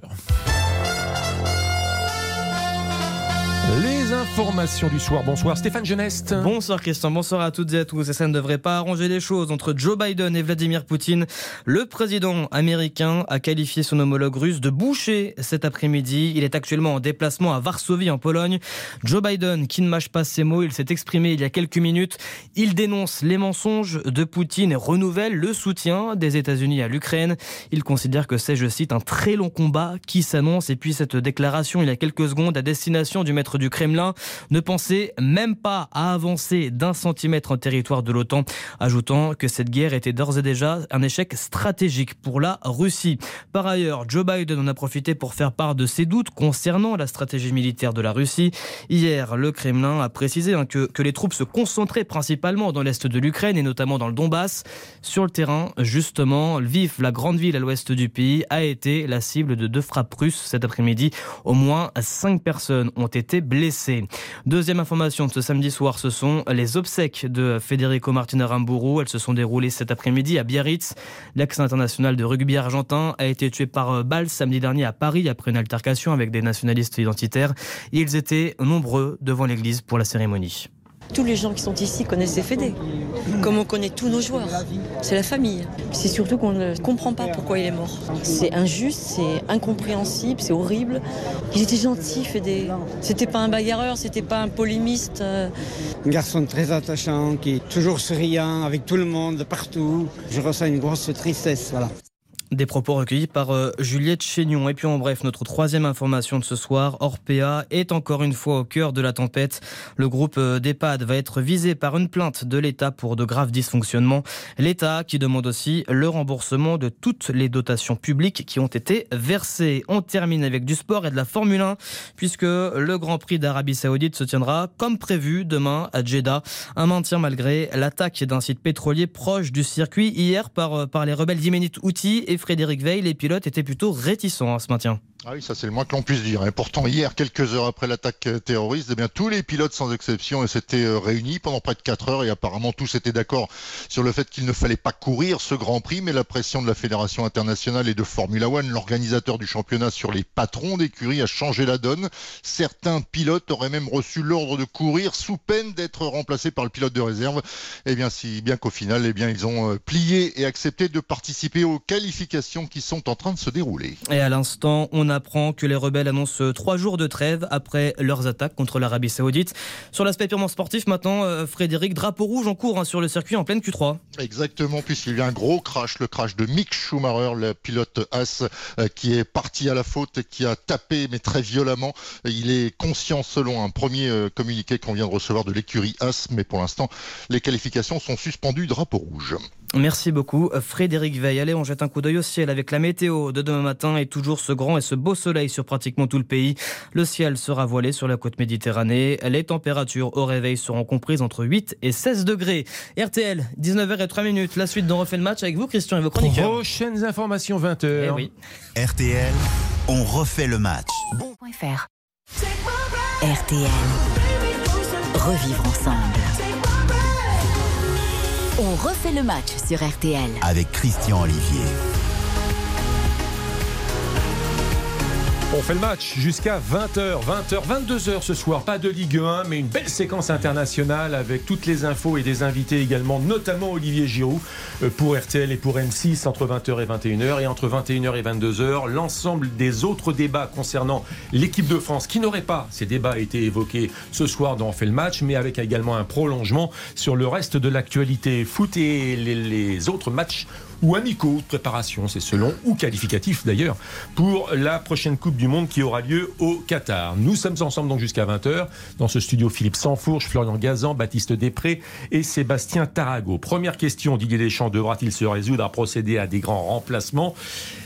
Les informations du soir. Bonsoir Stéphane Genest. Bonsoir Christian, bonsoir à toutes et à tous. Et ça ne devrait pas arranger les choses entre Joe Biden et Vladimir Poutine. Le président américain a qualifié son homologue russe de boucher cet après-midi. Il est actuellement en déplacement à Varsovie en Pologne. Joe Biden, qui ne mâche pas ses mots, il s'est exprimé il y a quelques minutes. Il dénonce les mensonges de Poutine et renouvelle le soutien des États-Unis à l'Ukraine. Il considère que c'est, je cite, un très long combat qui s'annonce. Et puis cette déclaration il y a quelques secondes à destination du maître du Kremlin, ne pensait même pas à avancer d'un centimètre en territoire de l'OTAN, ajoutant que cette guerre était d'ores et déjà un échec stratégique pour la Russie. Par ailleurs, Joe Biden en a profité pour faire part de ses doutes concernant la stratégie militaire de la Russie. Hier, le Kremlin a précisé que les troupes se concentraient principalement dans l'est de l'Ukraine et notamment dans le Donbass. Sur le terrain, justement, Lviv, la grande ville à l'ouest du pays, a été la cible de 2 frappes russes cet après-midi. Au moins 5 personnes ont été blessés. Deuxième information de ce samedi soir, ce sont les obsèques de Federico Martina Ramburu. Elles se sont déroulées cet après-midi à Biarritz. L'ex-international de rugby argentin a été tué par balle samedi dernier à Paris après une altercation avec des nationalistes identitaires. Ils étaient nombreux devant l'église pour la cérémonie. Tous les gens qui sont ici connaissent les Fédés, comme on connaît tous nos joueurs. C'est la famille. C'est surtout qu'on ne comprend pas pourquoi il est mort. C'est injuste, c'est incompréhensible, c'est horrible. Il était gentil, Fédé. C'était pas un bagarreur, c'était pas un polémiste. Un garçon très attachant, qui est toujours souriant, avec tout le monde, partout. Je ressens une grosse tristesse, voilà. Des propos recueillis par Juliette Chénion. Et puis en bref, notre troisième information de ce soir, Orpea est encore une fois au cœur de la tempête. Le groupe d'EHPAD va être visé par une plainte de l'État pour de graves dysfonctionnements. L'État qui demande aussi le remboursement de toutes les dotations publiques qui ont été versées. On termine avec du sport et de la Formule 1 puisque le Grand Prix d'Arabie Saoudite se tiendra comme prévu demain à Jeddah. Un maintien malgré l'attaque d'un site pétrolier proche du circuit hier par les rebelles yéménites Houthis. Et Frédéric Veil, les pilotes étaient plutôt réticents à ce maintien. Ah oui, ça c'est le moins que l'on puisse dire. Et pourtant, hier, quelques heures après l'attaque terroriste, eh bien, tous les pilotes sans exception s'étaient réunis pendant près de 4 heures et apparemment tous étaient d'accord sur le fait qu'il ne fallait pas courir ce Grand Prix, mais la pression de la Fédération internationale et de Formula One, l'organisateur du championnat, sur les patrons d'écurie a changé la donne. Certains pilotes auraient même reçu l'ordre de courir sous peine d'être remplacés par le pilote de réserve. Eh bien, si bien qu'au final, eh bien, ils ont plié et accepté de participer aux qualifications qui sont en train de se dérouler. Et à l'instant, on apprend que les rebelles annoncent 3 jours de trêve après leurs attaques contre l'Arabie Saoudite. Sur l'aspect purement sportif, maintenant, Frédéric, drapeau rouge en cours sur le circuit en pleine Q3. Exactement, puisqu'il y a un gros crash, le crash de Mick Schumacher, le pilote Haas, qui est parti à la faute et qui a tapé, mais très violemment. Il est conscient, selon un premier communiqué qu'on vient de recevoir de l'écurie Haas, mais pour l'instant, les qualifications sont suspendues, drapeau rouge. Merci beaucoup Frédéric Veil. Allez, on jette un coup d'œil au ciel avec la météo de demain matin et toujours ce grand et ce beau soleil sur pratiquement tout le pays. Le ciel sera voilé sur la côte méditerranée. Les températures au réveil seront comprises entre 8 et 16 degrés. RTL, 19h03. La suite d'On refait le match avec vous Christian et vos chroniqueurs. Prochaines informations 20h. Eh oui. RTL, on refait le match. Bon. RTL, revivre ensemble. On refait le match sur RTL avec Christian Ollivier. On fait le match jusqu'à 22h ce soir. Pas de Ligue 1, mais une belle séquence internationale avec toutes les infos et des invités également, notamment Olivier Giroud pour RTL et pour M6 entre 20h et 21h. Et entre 21h et 22h, l'ensemble des autres débats concernant l'équipe de France qui n'aurait pas ces débats été évoqués ce soir dans On fait le match, mais avec également un prolongement sur le reste de l'actualité foot et les autres matchs ou amicaux de préparation, c'est selon, ou qualificatif d'ailleurs, pour la prochaine Coupe du Monde qui aura lieu au Qatar. Nous sommes ensemble donc jusqu'à 20h, dans ce studio Philippe Sanfourche, Florian Gazan, Baptiste Desprez et Sébastien Tarrago. Première question, Didier Deschamps devra-t-il se résoudre à procéder à des grands remplacements ?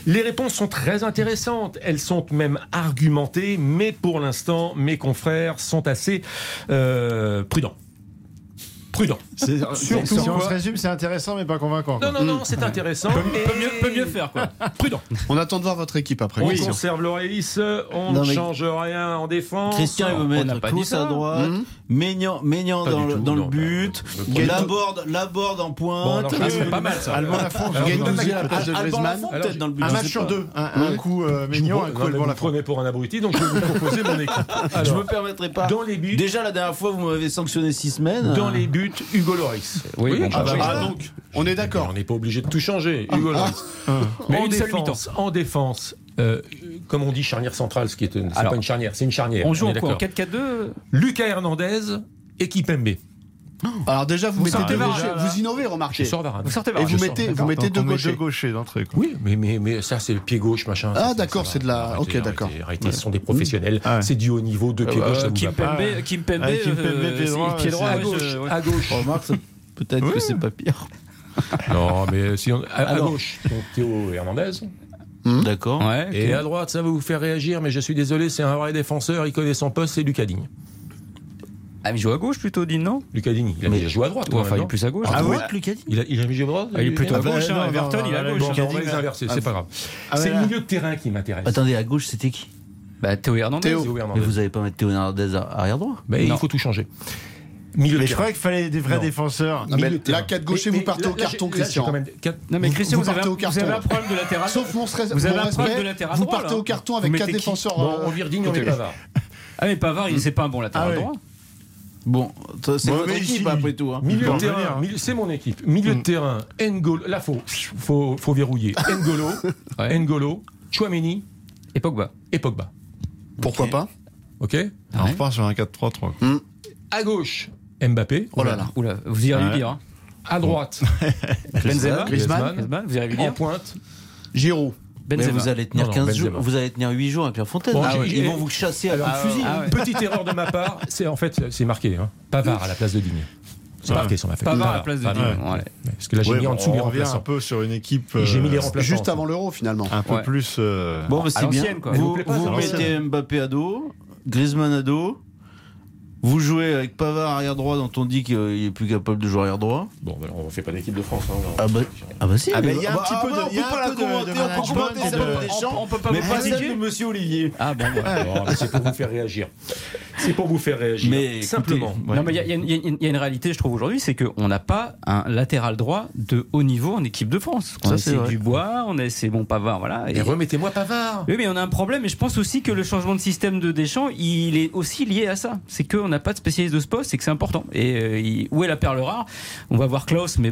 Les réponses sont très intéressantes, elles sont même argumentées, mais pour l'instant, mes confrères sont assez prudents. Prudent. Surtout, si on se résume, c'est intéressant mais pas convaincant. Quoi. Non, c'est intéressant. Mais... Peut mieux faire, quoi. Prudent. On attend de voir votre équipe après. On conserve Lloris, on ne change rien en défenense. Christian, il veut mettre tous à droite. Maignan dans le but. Laborde en pointe. C'est pas mal ça. Alban Lafont, peut-être dans le but. Un match sur deux. Un coup Maignan, un coup Alban Lafont. Vous prenez pour un abruti, donc je vais vous proposer mon équipe. Je me permettrai pas. Déjà, la dernière fois, vous m'avez sanctionné 6 semaines. Dans les buts. Hugo Lloris. Donc, on est d'accord. On n'est pas obligé de tout changer. Hugo Lloris. Mais en défense, comme on dit charnière centrale, ce qui est pas une charnière, c'est une charnière. On joue en 4-4-2. Lucas Hernandez, équipe MB. Alors déjà vous innovez, remarquez. Vous sortez Varane. Et vous mettez deux gauchers d'entrée. Oui, mais ça c'est le pied gauche machin. Ah ça, d'accord, ça, c'est de la. Arrêtez, ok, d'accord. Arrêtez, ce sont des professionnels. Ouais. C'est du haut niveau, deux pieds gauche. Kimpembe, pied droit à gauche. Remarque, peut-être que c'est pas pire. Non, mais si à gauche, Théo Hernandez. D'accord. Et à droite, ça va vous faire réagir, mais je suis désolé, c'est un vrai défenseur, il connaît son poste, c'est Lucas Digne. Ah, mais il joue à gauche plutôt, Digne, non ? Lucas Digne, il joue à droite. Enfin, il est plus à gauche. Ah ouais, Lucas Digne. Il a mis à droite. Il est plutôt à gauche. Everton, il est à gauche. On va les inverser, c'est pas grave. C'est le milieu de terrain qui m'intéresse. Attendez, à gauche, c'était qui ? Théo Hernandez. Mais vous n'allez pas mettre Théo Hernandez arrière droit ? Il faut tout changer. Mais je croyais qu'il fallait des vrais défenseurs. Non, mais là, 4 gauchers, vous partez au carton, Christian. Non, mais Christian, vous partez au carton. Vous avez un problème de latéral. Sauf mon stress. Vous avez un problème de latéral. Vous partez au carton avec 4 défenseurs. On vire Digne, on met Pavard. Ah, mais Pavard, c'est pas un bon latéral droit. Bon, c'est mon équipe après tout. Milieu de terrain, c'est mon équipe. Milieu de terrain, N'Golo. Là, faut verrouiller. N'Golo, Tchouameni et Pogba. Pourquoi pas ? Ok. On repart sur un 4-3-3. À gauche, Mbappé. Oh là là. Oula, vous irez lui dire. À droite, Benzema. Griezmann. Vous irez lui dire. En pointe, Giroud. Benzema. Vous allez tenir 15 jours, vous allez tenir 8 jours avec la Fontaine. Bon, ils vont vous chasser avec un fusil. Petite erreur de ma part, c'est marqué. Hein. Pavard à la place de Digne. C'est marqué sur ma feuille. Pavard à la place de Digne. Parce que là, j'ai mis en dessous les remplaçants. Un peu sur une équipe. J'ai mis les remplaçants. Juste avant l'Euro, finalement. Un peu plus. Bon, mais c'est bien. Vous mettez Mbappé à dos, Griezmann à dos. Vous jouez avec Pavard arrière droit dont on dit qu'il est plus capable de jouer arrière droit. Bon, ben on ne fait pas d'équipe de France. Hein, si. Il y a un petit peu de. On ne peut pas la commenter. On peut commenter celle de Deschamps. On ne peut pas critiquer Monsieur Ollivier. Ah bon. C'est pour vous faire réagir. Mais écoutez, simplement. Non, mais il y a une réalité, je trouve aujourd'hui, c'est qu'on n'a pas un latéral droit de haut niveau en équipe de France. On a essayé Dubois, on a essayé Pavard, voilà. Et remettez-moi Pavard. Oui, mais on a un problème. Et je pense aussi que le changement de système de Deschamps, il est aussi lié à ça. C'est que on n'a pas de spécialiste de ce poste, c'est que c'est important. Et où est la perle rare ? On va voir Klaus, mais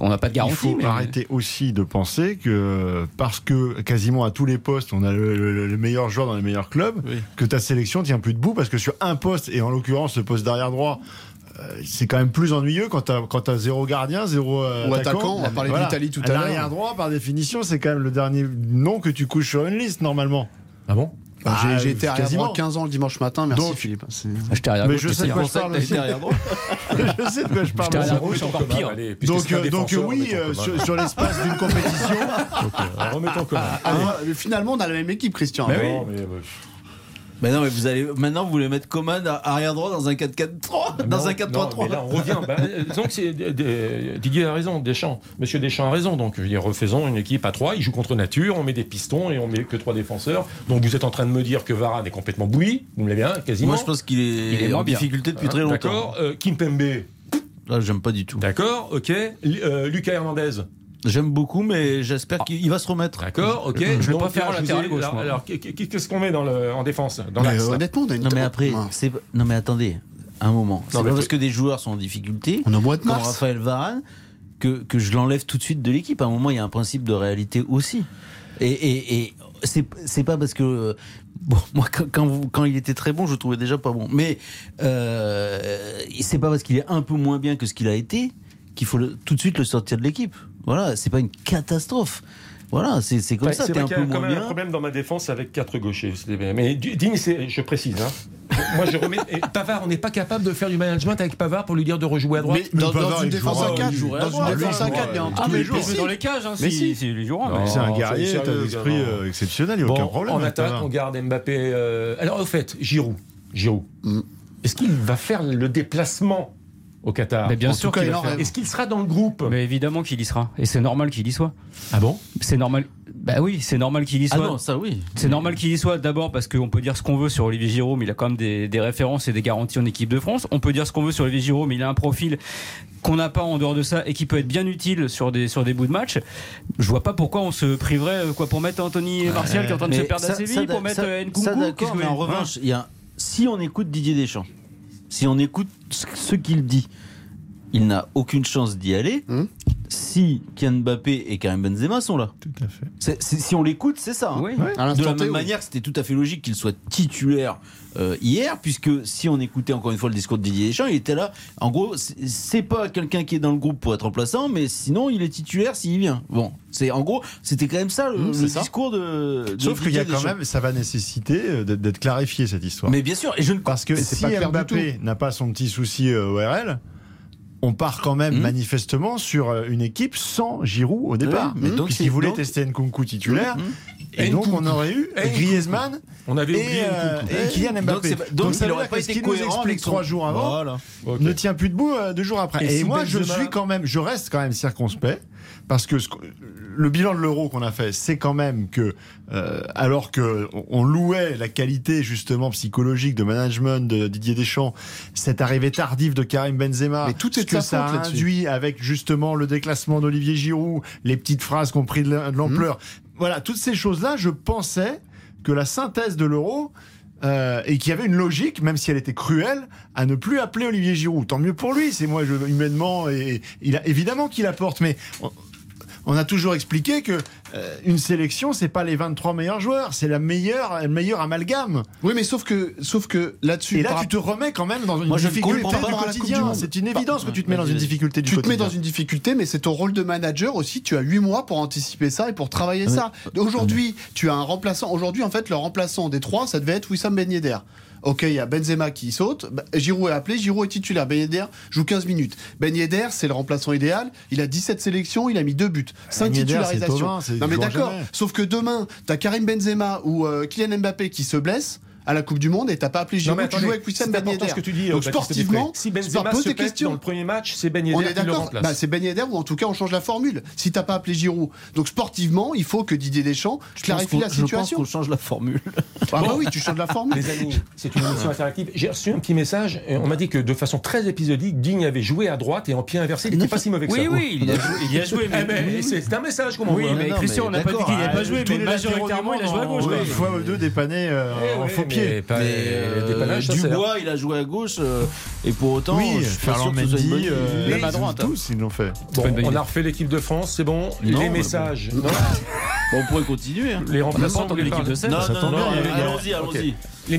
on n'a pas de garantie. Il faut arrêter aussi de penser que parce que quasiment à tous les postes, on a le meilleur joueur dans les meilleurs clubs, que ta sélection tient plus debout, parce que sur un poste, et en l'occurrence le poste d'arrière droit, c'est quand même plus ennuyeux quand t'as zéro gardien, zéro attaquant. On va parler d'Italie tout à l'heure. L'arrière droit, par définition, c'est quand même le dernier nom que tu couches sur une liste, normalement. Ah bon ? J'ai été arrière droit 15 ans le dimanche matin, merci donc, Philippe. Mais je sais de quoi je parle aussi. Je sais de quoi je parle. Donc oui, sur l'espace d'une compétition. Remettons commun. Finalement, on a la même équipe, Christian. Mais non, mais... non, mais vous voulez mettre Coman arrière droit dans un 4-4-3, dans un 4-3-3. Là, on revient. Disons que Didier a raison, Deschamps. Monsieur Deschamps a raison. Donc, je veux dire, refaisons une équipe à 3. Il joue contre nature. On met des pistons et on met que 3 défenseurs. Donc, vous êtes en train de me dire que Varane est complètement bouilli. Vous me l'avez bien, quasiment. Moi, je pense qu'il est en difficulté depuis très longtemps. D'accord. Kimpembe. Là, j'aime pas du tout. D'accord. Ok. Lucas Hernandez. J'aime beaucoup, mais j'espère qu'il va se remettre. D'accord, ok. Je vais pas faire latéral gauche. Alors, qu'est-ce qu'on met en défense ? Honnêtement, on a une tête. Non, mais attendez, un moment. C'est pas parce que des joueurs sont en difficulté, comme Raphaël Varane, que je l'enlève tout de suite de l'équipe. À un moment, il y a un principe de réalité aussi. Et c'est pas parce que... Bon, moi, quand il était très bon, je le trouvais déjà pas bon. Mais c'est pas parce qu'il est un peu moins bien que ce qu'il a été qu'il faut tout de suite le sortir de l'équipe. Voilà, c'est pas une catastrophe. Voilà, c'est comme ça. C'est un peu moins bien. Il y a quand même un problème dans ma défense avec 4 gauchers. Mais Digne, je précise, hein. Moi, je remets. Pavard, on n'est pas capable de faire du management avec Pavard pour lui dire de rejouer à droite. Mais dans une défense à 4, mais en tous les jours, c'est dans les cages. Hein, mais si, il jouera. C'est un guerrier, c'est un esprit exceptionnel, il n'y a aucun problème. En attaque, on garde Mbappé. Alors, au fait, Giroud. Est-ce qu'il va faire le déplacement au Qatar? Mais bien sûr qu'il va faire. Est-ce qu'il sera dans le groupe? Mais évidemment qu'il y sera. Et c'est normal qu'il y soit. Ah bon? C'est normal. Bah oui, c'est normal qu'il y soit. Ah non, ça oui. C'est normal qu'il y soit d'abord parce qu'on peut dire ce qu'on veut sur Olivier Giroud, mais il a quand même des références et des garanties en équipe de France. On peut dire ce qu'on veut sur Olivier Giroud, mais il a un profil qu'on n'a pas en dehors de ça et qui peut être bien utile sur des bouts de match. Je vois pas pourquoi on se priverait pour mettre Anthony Martial qui est en train de se perdre à Séville, pour mettre Nkunku. Mais en revanche, si on écoute Didier Deschamps, si on écoute ce qu'il dit, il n'a aucune chance d'y aller. Si Kylian Mbappé et Karim Benzema sont là. Tout à fait. Si on l'écoute, c'est ça. Hein. Oui. De la même manière, c'était tout à fait logique qu'il soit titulaire hier, puisque si on écoutait encore une fois le discours de Didier Deschamps, il était là. En gros, c'est pas quelqu'un qui est dans le groupe pour être remplaçant, mais sinon, il est titulaire s'il vient. Bon, en gros, c'était quand même ça le discours de Sauf qu'il y a quand même, ça va nécessiter d'être clarifié cette histoire. Mais bien sûr, et je ne parce que si Mbappé n'a pas son petit souci ORL. On part quand même manifestement sur une équipe sans Giroud au départ. Mais donc, puisqu'ils voulaient tester Nkunku titulaire. Et donc on aurait eu Griezmann et Kylian Mbappé. Donc ça n'aurait pas été cohérent les 3 jours avant. Voilà. Okay. Ne tient plus debout 2 jours après. Et si moi je reste quand même circonspect. Parce que le bilan de l'Euro qu'on a fait, c'est quand même que, alors qu'on louait la qualité justement psychologique de management de Didier Deschamps, cette arrivée tardive de Karim Benzema, ce que ça a induit avec justement le déclassement d'Olivier Giroud, les petites phrases qui ont pris de l'ampleur, voilà, toutes ces choses-là, je pensais que la synthèse de l'Euro... et qu'il y avait une logique, même si elle était cruelle, à ne plus appeler Olivier Giroud. Tant mieux pour lui, c'est moi humainement, et il a, évidemment qu'il apporte, mais on a toujours expliqué que une sélection, c'est pas les 23 meilleurs joueurs, c'est le meilleur amalgame. Oui, mais sauf que là-dessus. Et là, tu te remets quand même dans une difficulté du quotidien. C'est une évidence que tu te mets dans une difficulté du quotidien. Tu te mets dans une difficulté, mais c'est ton rôle de manager aussi. Tu as 8 mois pour anticiper ça et pour travailler ça. Aujourd'hui, tu as un remplaçant. Aujourd'hui, en fait, le remplaçant des 3, ça devait être Wissam Ben Yedder. Ok, il y a Benzema qui saute, Giroud est appelé, Giroud est titulaire, Ben Yedder joue 15 minutes. Ben Yedder, c'est le remplaçant idéal, il a 17 sélections, il a mis 2 buts, 5 titularisations. Non mais d'accord, sauf que demain, t'as Karim Benzema ou Kylian Mbappé qui se blessent à la Coupe du Monde et t'as pas appelé Giroud, tu joues avec Wissam Ben Yedder. Donc sportivement, si Benzema se pète dans le premier match, c'est Ben Yedder qui le remplace. Bah, c'est Ben Yedder ou en tout cas on change la formule si t'as pas appelé Giroud. Donc sportivement, il faut que Didier Deschamps clarifie la situation. Je pense qu'on change la formule. Ah oui, tu changes la formule. Les amis, c'est une émission interactive. J'ai reçu un petit message, on m'a dit que de façon très épisodique, Digne avait joué à droite et en pied inversé, il n'était pas si mauvais que ça. Oui, il a joué. C'est un message qu'on m'a envoyé. Oui, mais Christian, on n'a pas dit qu'il n'a pas joué, mais majoritairement il a joué à gauche. Une fois ou deux dépanné en faux pied. Dubois, il a joué à gauche et pour autant, oui, Ferland Mendy, même à droite, tous ils l'ont fait. Bon, on a refait l'équipe de France, c'est bon. Non, les messages. Bon. On pourrait continuer. Hein. Les remplaçants de l'équipe de France. Allons-y. Les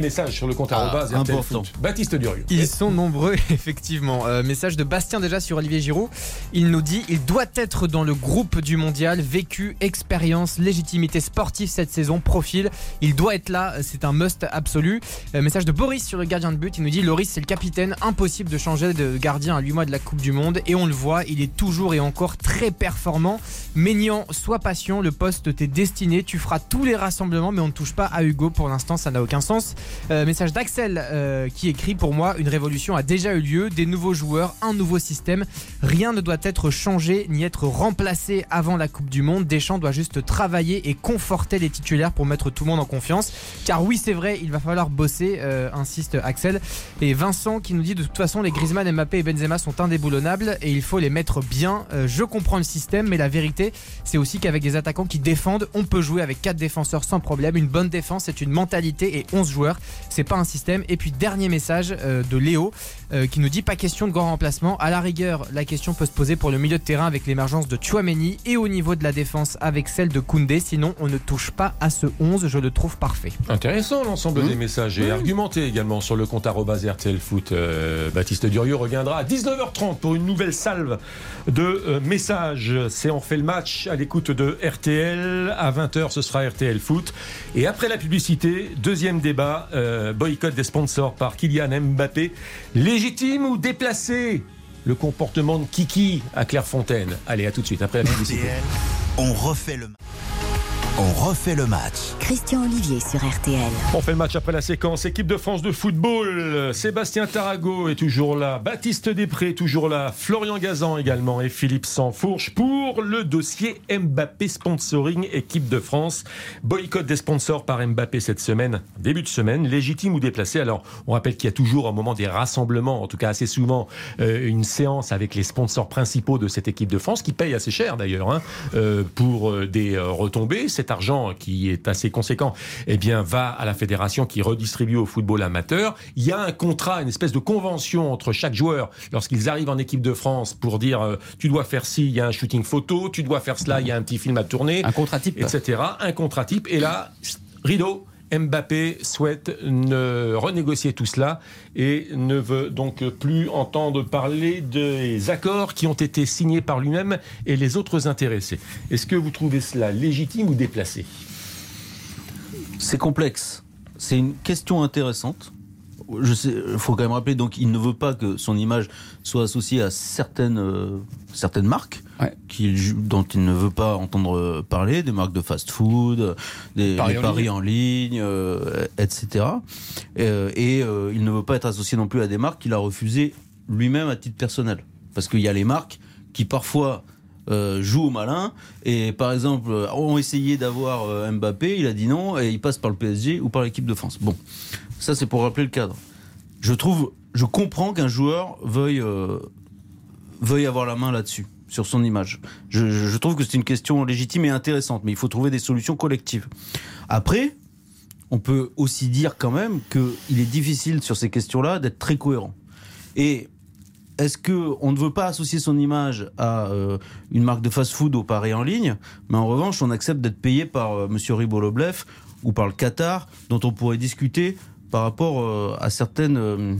messages sur le compte @ important. Baptiste Durieux. Ils sont nombreux, effectivement. Message de Bastien déjà sur Olivier Giroud. Il nous dit, il doit être dans le groupe du mondial. Vécu, expérience, légitimité sportive cette saison, profil. Il doit être là, c'est un must absolu. Message de Boris sur le gardien de but. Il nous dit, Lloris, c'est le capitaine. Impossible de changer de gardien à 8 mois de la Coupe du Monde. Et on le voit, il est toujours et encore très performant. Maignan, sois patient. Le poste t'est destiné. Tu feras tous les rassemblements, mais on ne touche pas à Hugo. Pour l'instant, ça n'a n'a aucun sens. Message d'Axel qui écrit: pour moi, une révolution a déjà eu lieu, des nouveaux joueurs, un nouveau système, rien ne doit être changé ni être remplacé avant la Coupe du Monde. Deschamps doit juste travailler et conforter les titulaires pour mettre tout le monde en confiance, car oui, c'est vrai, il va falloir bosser, insiste Axel. Et Vincent qui nous dit: de toute façon, les Griezmann, Mbappé et Benzema sont indéboulonnables et il faut les mettre bien. Je comprends le système, mais la vérité, c'est aussi qu'avec des attaquants qui défendent, on peut jouer avec 4 défenseurs sans problème. Une bonne défense, c'est une mentalité et 11 joueurs, c'est pas un système. Et puis dernier message de Léo qui nous dit: pas question de grand remplacement, à la rigueur la question peut se poser pour le milieu de terrain avec l'émergence de Tchouameni et au niveau de la défense avec celle de Koundé, sinon on ne touche pas à ce 11, je le trouve parfait. Intéressant l'ensemble des messages et argumenté également sur le compte @RTL Foot. Baptiste Durieux reviendra à 19h30 pour une nouvelle salve de messages. C'est On fait le match à l'écoute de RTL. À 20h ce sera RTL Foot et après la publicité, deuxième débat, boycott des sponsors par Kylian Mbappé, légitime ou déplacé le comportement de Kiki à Clairefontaine. Allez, à tout de suite après la publicité. RTL, on refait le match. On refait le match. Christian Ollivier sur RTL. On fait le match après la séquence. Équipe de France de football. Sébastien Tarrago est toujours là. Baptiste Desprez est toujours là. Florian Gazan également. Et Philippe Sanfourche pour le dossier Mbappé sponsoring équipe de France. Boycott des sponsors par Mbappé cette semaine. Début de semaine. Légitime ou déplacé? Alors, on rappelle qu'il y a toujours au moment des rassemblements, en tout cas assez souvent, une séance avec les sponsors principaux de cette équipe de France qui paye assez cher d'ailleurs pour des retombées. Cet argent qui est assez conséquent, eh bien, va à la fédération qui redistribue au football amateur. Il y a un contrat, une espèce de convention entre chaque joueur lorsqu'ils arrivent en équipe de France pour dire tu dois faire ci, il y a un shooting photo, tu dois faire cela, il y a un petit film à tourner, un contrat type, etc. Un contrat type. Et là, rideau. Mbappé souhaite ne renégocier tout cela et ne veut donc plus entendre parler des accords qui ont été signés par lui-même et les autres intéressés. Est-ce que vous trouvez cela légitime ou déplacé ? C'est complexe. C'est une question intéressante. Il faut quand même rappeler, donc, il ne veut pas que son image soit associée à certaines marques dont il ne veut pas entendre parler, des marques de fast-food, des paris en ligne, etc. Et il ne veut pas être associé non plus à des marques qu'il a refusées lui-même à titre personnel. Parce qu'il y a les marques qui parfois jouent au malin et par exemple ont essayé d'avoir Mbappé, il a dit non et il passe par le PSG ou par l'équipe de France. Bon. Ça, c'est pour rappeler le cadre. Je comprends qu'un joueur veuille avoir la main là-dessus, sur son image. Je trouve que c'est une question légitime et intéressante, mais il faut trouver des solutions collectives. Après, on peut aussi dire quand même qu'il est difficile sur ces questions-là d'être très cohérent. Et est-ce qu'on ne veut pas associer son image à une marque de fast-food au pari en ligne, mais en revanche, on accepte d'être payé par M. Ribolovlev ou par le Qatar, dont on pourrait discuter par rapport à une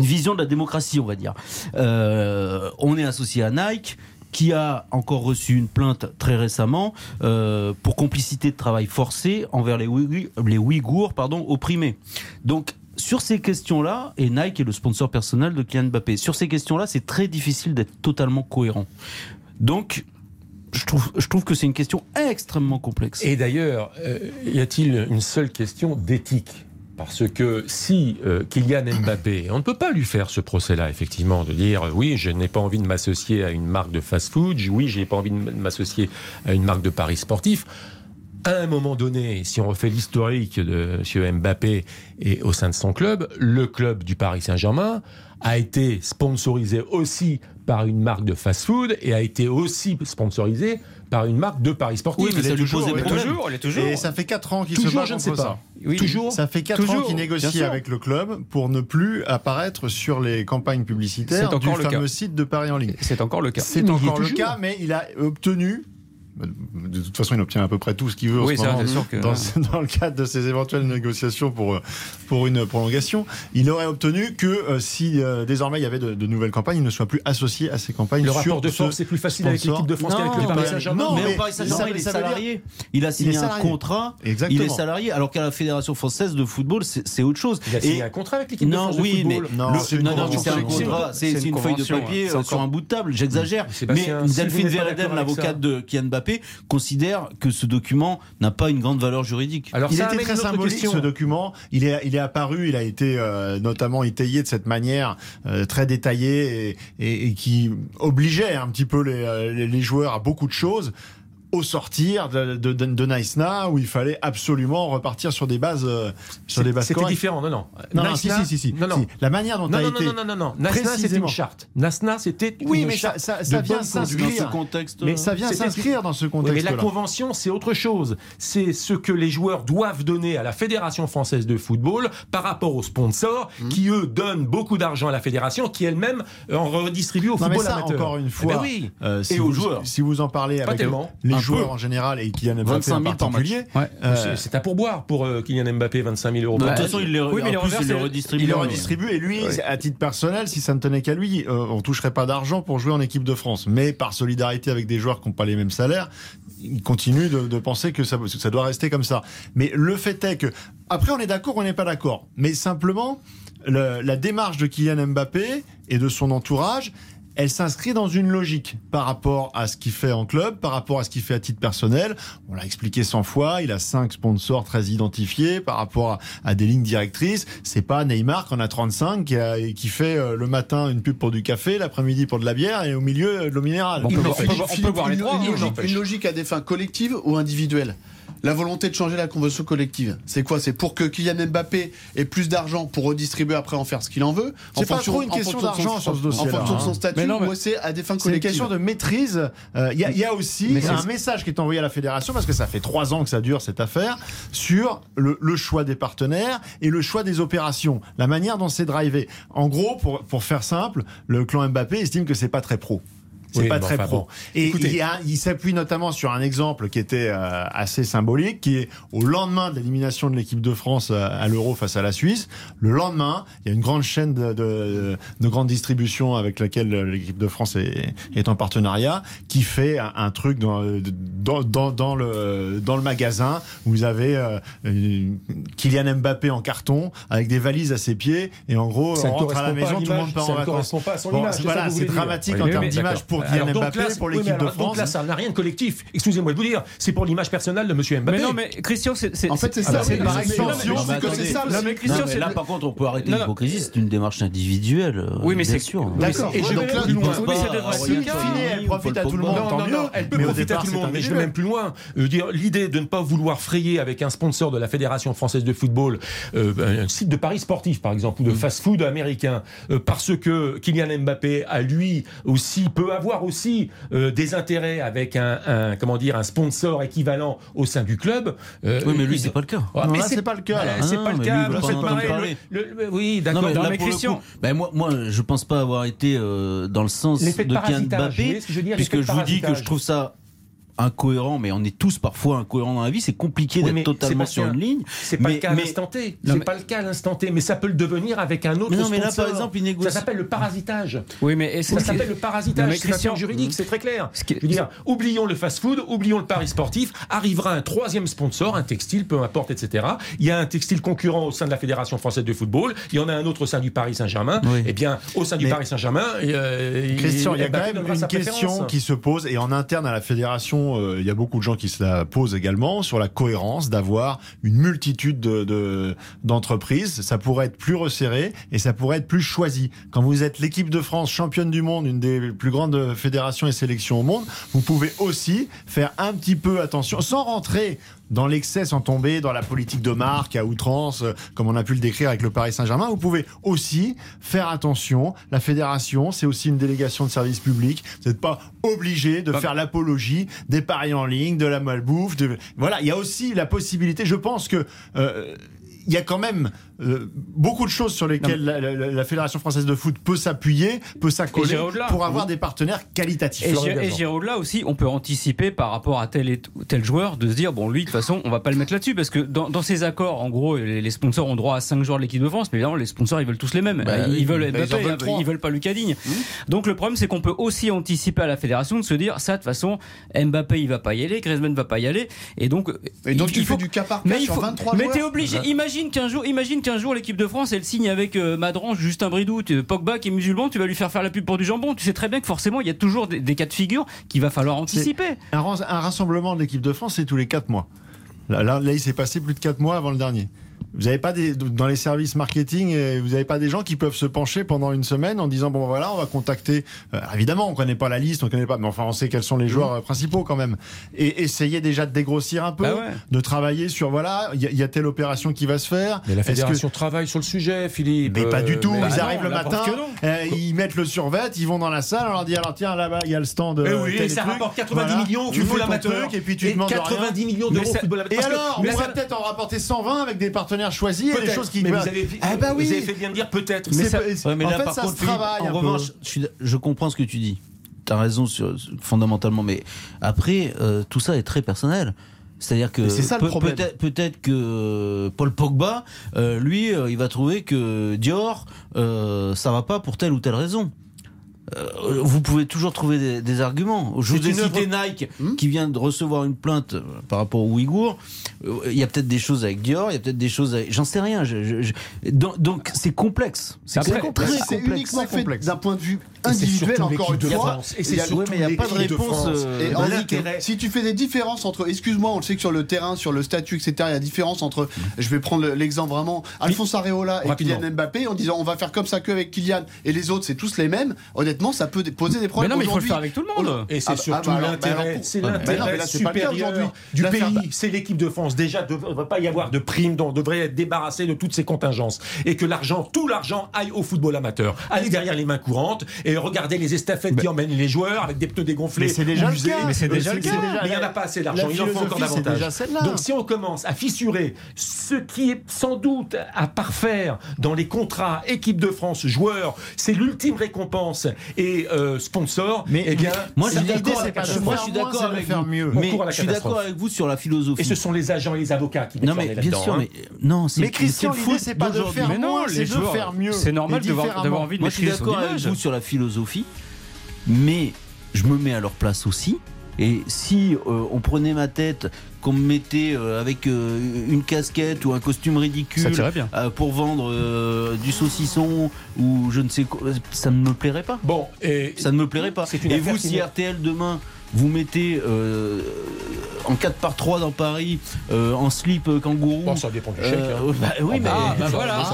vision de la démocratie, on va dire. On est associé à Nike, qui a encore reçu une plainte très récemment pour complicité de travail forcé envers les Ouïghours, opprimés. Donc, sur ces questions-là, et Nike est le sponsor personnel de Kylian Mbappé, sur ces questions-là, c'est très difficile d'être totalement cohérent. Donc, je trouve que c'est une question extrêmement complexe. Et d'ailleurs, y a-t-il une seule question d'éthique ? Parce que si Kylian Mbappé, on ne peut pas lui faire ce procès-là, effectivement, de dire oui, je n'ai pas envie de m'associer à une marque de fast-food, oui, je n'ai pas envie de m'associer à une marque de paris sportif. À un moment donné, si on refait l'historique de M. Mbappé et au sein de son club, le club du Paris Saint-Germain a été sponsorisé aussi par une marque de fast-food et a été aussi sponsorisé par une marque de paris sportif. Oui, mais ça lui pose des problèmes. Toujours. Et ça fait 4 ans qu'il se bat contre ça. Oui, toujours. Ça fait 4 ans qu'il négocie avec le club pour ne plus apparaître sur les campagnes publicitaires du fameux site de paris en ligne. C'est encore le cas. C'est encore le cas, mais il a obtenu... De toute façon, il obtient à peu près tout ce qu'il veut dans le cadre de ces éventuelles négociations pour une prolongation. Il aurait obtenu que si désormais il y avait de nouvelles campagnes, il ne soit plus associé à ces campagnes. Le rapport de force est plus facile avec l'équipe de France qu'avec le Paris Saint-Germain. Non, mais au Paris Saint-Germain, il est salarié. Il a signé un contrat. Exactement. Il est salarié. Alors qu'à la Fédération française de football, c'est autre chose. Il a signé un contrat avec l'équipe de France de football. C'est une feuille de papier sur un bout de table. J'exagère. Mais Delphine Vereden, l'avocate de Kylian Mbappé, Mbappé considère que ce document n'a pas une grande valeur juridique. Alors, il était très symbolique, ce document. Il est apparu, il a été notamment étayé de cette manière très détaillée et qui obligeait un petit peu les joueurs à beaucoup de choses. Au sortir de Naïsna, où il fallait absolument repartir sur des bases C'était correctes. Différent, non. Naïsna, si. Non. La manière dont a été... Non. Naïsna, c'était une charte. Naïsna, c'était une charte. Ça vient s'inscrire dans ce contexte. Mais ça vient s'inscrire dans ce contexte-là. Mais la convention, c'est autre chose. C'est ce que les joueurs doivent donner à la Fédération française de football par rapport aux sponsors, qui, eux, donnent beaucoup d'argent à la Fédération, qui, elle-même, en redistribue au football amateur. Encore une fois, et aux joueurs. Si vous en parlez avec les joueurs en général et Kylian Mbappé en particulier. C'est à pourboire pour Kylian Mbappé, 25 000 euros. De toute façon, il les redistribue. Et lui, à titre personnel, si ça ne tenait qu'à lui, on ne toucherait pas d'argent pour jouer en équipe de France. Mais par solidarité avec des joueurs qui n'ont pas les mêmes salaires, il continue de penser que ça doit rester comme ça. Mais le fait est que... Après, on est d'accord, on n'est pas d'accord. Mais simplement, la démarche de Kylian Mbappé et de son entourage... Elle s'inscrit dans une logique par rapport à ce qu'il fait en club, par rapport à ce qu'il fait à titre personnel. On l'a expliqué 100 fois, il a 5 sponsors très identifiés par rapport à des lignes directrices. C'est pas Neymar qui en a 35 qui fait le matin une pub pour du café, l'après-midi pour de la bière et au milieu de l'eau minérale. On peut voir les trois. Une logique à des fins collectives ou individuelles. La volonté de changer la convention collective, c'est quoi ? C'est pour que Kylian Mbappé ait plus d'argent pour redistribuer après en faire ce qu'il en veut. C'est pas trop une question d'argent sur ce dossier-là. En fonction de son statut, moi c'est à des fins collectives. C'est une question de maîtrise. Il y a aussi un message qui est envoyé à la fédération, parce que ça fait 3 ans que ça dure cette affaire, sur le choix des partenaires et le choix des opérations, la manière dont c'est drivé. En gros, pour faire simple, le clan Mbappé estime que c'est pas très pro. C'est pas très pro. Et écoutez, il s'appuie notamment sur un exemple qui était assez symbolique, qui est au lendemain de l'élimination de l'équipe de France à l'Euro face à la Suisse. Le lendemain, il y a une grande chaîne de grande distribution avec laquelle l'équipe de France est en partenariat, qui fait un truc dans le magasin. Vous avez Kylian Mbappé en carton avec des valises à ses pieds, et en gros, on rentre à la maison, tout le monde part en vacances. Ça ne correspond pas à son image. Voilà, c'est dramatique en termes d'image pour Kylian Mbappé, pour l'équipe de France. Donc là, ça n'a rien de collectif. Excusez-moi de vous dire, c'est pour l'image personnelle de Monsieur Mbappé. Mais non, mais Christian, c'est ça. Non, mais Christian, là, par contre, on peut arrêter l'hypocrisie. C'est une démarche individuelle. Oui, mais c'est sûr. D'accord. Et je vais là plus loin. Elle profite à tout le monde. Non, elle peut profiter à tout le monde. Mais je vais même plus loin. L'idée de ne pas vouloir frayer avec un sponsor de la Fédération française de football, un site de paris sportif, par exemple, ou de fast-food américain, parce que Kylian Mbappé a lui aussi peut avoir aussi des intérêts avec un sponsor équivalent au sein du club. Oui, mais lui, c'est pas le cas. Ah, non, mais là, c'est pas le cas. Là. C'est pas le cas. Oui, d'accord. Non, mais, là, mais Christian, moi, je pense pas avoir été dans le sens de Kylian Mbappé, puisque je vous dis que je trouve ça incohérent, mais on est tous parfois incohérents dans la vie. C'est compliqué d'être totalement sur une ligne. C'est pas le cas à l'instant T. C'est pas le cas à l'instant T, mais ça peut le devenir avec un autre sponsor. Mais là, par exemple, il négocie. Ça s'appelle le parasitage. Oui, mais ça s'appelle le parasitage. C'est Christian juridique, c'est très clair. Je veux dire, oublions le fast-food, oublions le pari sportif. Arrivera un troisième sponsor, un textile, peu importe, etc. Il y a un textile concurrent au sein de la Fédération française de football. Il y en a un autre au sein du Paris Saint-Germain. Eh bien, au sein du Paris Saint-Germain, Christian, il y a quand même une question qui se pose, et en interne à la fédération. Il y a beaucoup de gens qui se la posent également sur la cohérence d'avoir une multitude d'entreprises. Ça pourrait être plus resserré et ça pourrait être plus choisi. Quand vous êtes l'équipe de France championne du monde, une des plus grandes fédérations et sélections au monde, vous pouvez aussi faire un petit peu attention, sans rentrer dans l'excès, sans tomber dans la politique de marque à outrance, comme on a pu le décrire avec le Paris Saint-Germain. Vous pouvez aussi faire attention. La fédération, c'est aussi une délégation de service public. Vous n'êtes pas obligé de faire l'apologie des paris en ligne, de la malbouffe. Voilà, il y a aussi la possibilité. Je pense que il y a quand même beaucoup de choses sur lesquelles la Fédération française de foot peut s'appuyer, peut s'accoler pour avoir des partenaires qualitatifs. Et j'irai au-delà aussi, on peut anticiper par rapport à tel et tel joueur, de se dire, bon, lui, de toute façon, on va pas le mettre là-dessus, parce que dans ces accords, en gros, les sponsors ont droit à 5 joueurs de l'équipe de France, mais évidemment, les sponsors, ils veulent tous les mêmes. Ils veulent pas Lucas Digne. Donc le problème, c'est qu'on peut aussi anticiper à la Fédération de se dire, ça, de toute façon, Mbappé, il va pas y aller, Griezmann va pas y aller, et donc il faut du cas par cas sur 23 joueurs. Mais t'es obligé, imagine Imagine qu'un jour l'équipe de France elle signe avec Madrange, Justin Bridoux, Pogba qui est musulman, tu vas lui faire la pub pour du jambon. Tu sais très bien que forcément il y a toujours des cas de figure qu'il va falloir anticiper. Un rassemblement de l'équipe de France c'est tous les 4 mois. Là, il s'est passé plus de 4 mois avant le dernier. Vous n'avez pas dans les services marketing, vous n'avez pas des gens qui peuvent se pencher pendant une semaine en disant bon voilà, on va contacter. Évidemment, on ne connaît pas la liste, on connaît pas, mais enfin, on sait quels sont les joueurs principaux quand même. Et essayer déjà de dégrossir un peu, de travailler sur voilà, il y a telle opération qui va se faire. Mais la fédération travaille sur le sujet, Philippe. Mais pas du tout. Ils arrivent le matin, ils mettent le survêt, ils vont dans la salle, on leur dit alors tiens là-bas il y a le stand. Et ça rapporte 90 millions. Tu fais l'amateur et puis tu demandes 90 millions d'euros. Et alors, on pourrait peut-être en rapporter 120 avec des partenaires choisi et des choses qui. Mais vous avez fait bien de dire peut-être. Mais ça... ouais, mais en là, fait, par ça contre, se travaille. En revanche, je comprends ce que tu dis. T'as raison fondamentalement, mais après, tout ça est très personnel. C'est-à-dire que c'est ça, peut-être que Paul Pogba, lui, il va trouver que Dior, ça va pas pour telle ou telle raison. Vous pouvez toujours trouver des arguments. Je vous ai cité Nike qui vient de recevoir une plainte par rapport aux Ouïghours. Il y a peut-être des choses avec Dior, il y a peut-être des choses avec... J'en sais rien. Donc c'est complexe. C'est complexe. D'un point de vue individuel, encore une fois. Et c'est surtout mais il n'y a pas de réponse. Si tu fais des différences entre... Excuse-moi, on le sait que sur le terrain, sur le statut, etc., il y a différence entre... Je vais prendre l'exemple vraiment... Alphonse Areola et Kylian Mbappé en disant on va faire comme ça que avec Kylian et les autres, c'est tous les mêmes. Honnêtement, ça peut poser des problèmes. Mais non, mais il faut le faire avec tout le monde. Et c'est surtout l'intérêt. C'est l'intérêt supérieur du pays. C'est l'équipe de France. Déjà, il ne devrait pas y avoir de primes. On devrait être débarrassé de toutes ces contingences. Et que l'argent, tout l'argent, aille au football amateur. Allez derrière les mains courantes et regardez les estafettes qui emmènent les joueurs avec des pneus dégonflés. Mais c'est déjà le cas. Mais il n'y en a pas assez d'argent. Il en faut encore davantage. Donc si on commence à fissurer ce qui est sans doute à parfaire dans les contrats équipe de France joueurs, c'est l'ultime récompense et sponsor. Mais eh bien, moi je suis d'accord avec vous. Mais je suis d'accord avec vous sur la philosophie. Et ce sont les agents et les avocats qui mettent les bien sûr. Hein. Mais non, c'est. Mais Christian, l'idée c'est pas de faire moins, c'est de faire mieux. C'est normal d'avoir envie de. Moi je suis d'accord avec vous sur la philosophie, mais je me mets à leur place aussi. Et si on prenait ma tête, qu'on me mettait avec une casquette ou un costume ridicule pour vendre du saucisson ou je ne sais quoi, ça ne me plairait pas. Bon, et ça ne me plairait pas. Et vous, si RTL demain vous mettez en 4x3 dans Paris, en slip kangourou. Bon, ça dépend du chèque. Oui, mais voilà.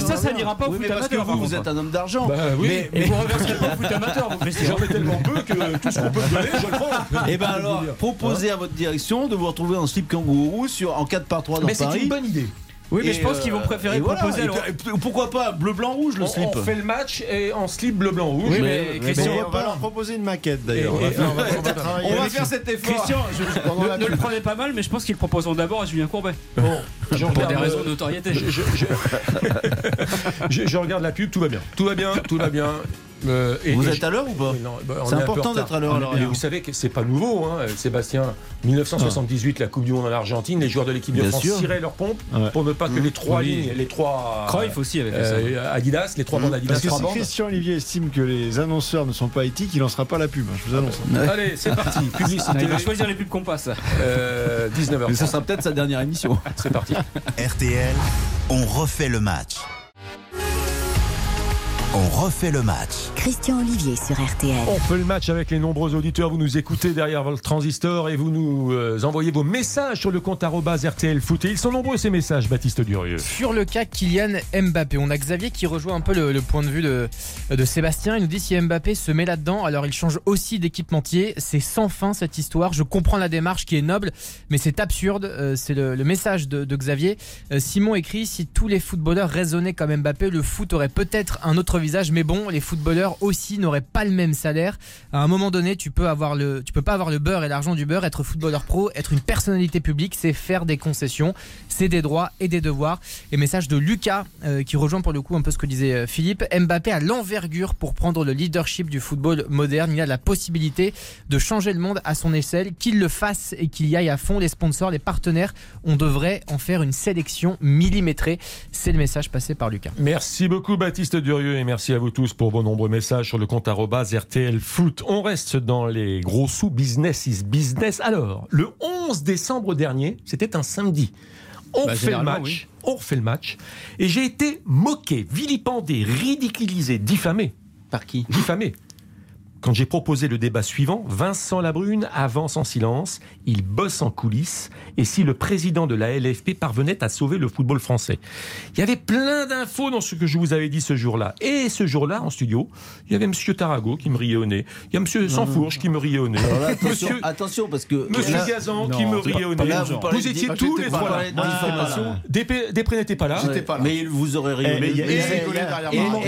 Ça n'ira pas au foot amateur. Vous êtes un homme d'argent. Mais vous ne reverserez pas au foot amateur. J'en ai tellement peu que tout ce qu'on peut donner, je le prends. Et bien alors, proposez à votre direction de vous retrouver en slip kangourou en 4x3 dans Paris. C'est une bonne idée. Oui, mais je pense qu'ils vont préférer proposer. Voilà. Pourquoi pas bleu, blanc, rouge le slip. On fait le match et en slip bleu, blanc, rouge. Oui, mais Christian, on va leur proposer une maquette d'ailleurs. On va faire cet effort. Christian, ne le prenez pas mal, mais je pense qu'ils le proposeront d'abord à Julien Courbet. Bon, pour des raisons de notoriété. Je regarde la pub, tout va bien. Vous êtes à l'heure ou pas? Non, c'est important d'être à l'heure. Mais vous savez que c'est pas nouveau, hein, Sébastien. 1978, la Coupe du Monde en Argentine, les joueurs de l'équipe de France tiraient leur pompe pour ne pas que les trois lignes, les trois. Cruyff aussi avec Adidas, les trois bandes Adidas. Parce que si Christian Ollivier estime que les annonceurs ne sont pas éthiques, il lancera pas la pub. Je vous annonce. Allez, c'est parti. Publicité. Il va choisir les pubs qu'on passe. 19h. Mais ça sera peut-être sa dernière émission. C'est parti. RTL. On refait le match. On refait le match. Christian Ollivier sur RTL. On fait le match avec les nombreux auditeurs. Vous nous écoutez derrière votre transistor et vous nous envoyez vos messages sur le compte @RTLFoot. Et ils sont nombreux ces messages, Baptiste Durieux. Sur le cas Kylian Mbappé, on a Xavier qui rejoint un peu le point de vue de Sébastien. Il nous dit si Mbappé se met là-dedans, alors il change aussi d'équipementier. C'est sans fin cette histoire. Je comprends la démarche qui est noble, mais c'est absurde. C'est le message de Xavier. Simon écrit si tous les footballeurs raisonnaient comme Mbappé, le foot aurait peut-être un autre visage, mais bon, les footballeurs aussi n'auraient pas le même salaire. À un moment donné, tu peux pas avoir le beurre et l'argent du beurre. Être footballeur pro, être une personnalité publique, c'est faire des concessions, c'est des droits et des devoirs. Et message de Lucas qui rejoint pour le coup un peu ce que disait Philippe. Mbappé a l'envergure pour prendre le leadership du football moderne. Il a la possibilité de changer le monde à son échelle. Qu'il le fasse et qu'il y aille à fond. Les sponsors, les partenaires, on devrait en faire une sélection millimétrée. C'est le message passé par Lucas. Merci beaucoup Baptiste Durieux. Et merci à vous tous pour vos nombreux messages sur le compte @RTLFoot. On reste dans les gros sous. Business is business. Alors, le 11 décembre dernier, c'était un samedi. on refait le match, oui. On refait le match. Et j'ai été moqué, vilipendé, ridiculisé, diffamé. Par qui ? Diffamé. Quand j'ai proposé le débat suivant, Vincent Labrune avance en silence, il bosse en coulisses, et si le président de la LFP parvenait à sauver le football français. Il y avait plein d'infos dans ce que je vous avais dit ce jour-là. Et ce jour-là, en studio, il y avait M. Tarrago qui me riait au nez, il y a M. Sanfourche qui me riait au nez. Là, attention, attention, parce que... M. Gazan qui me riait au nez. Vous étiez tous les trois là. Desprez n'était pas là. Mais il vous aurait rié au nez.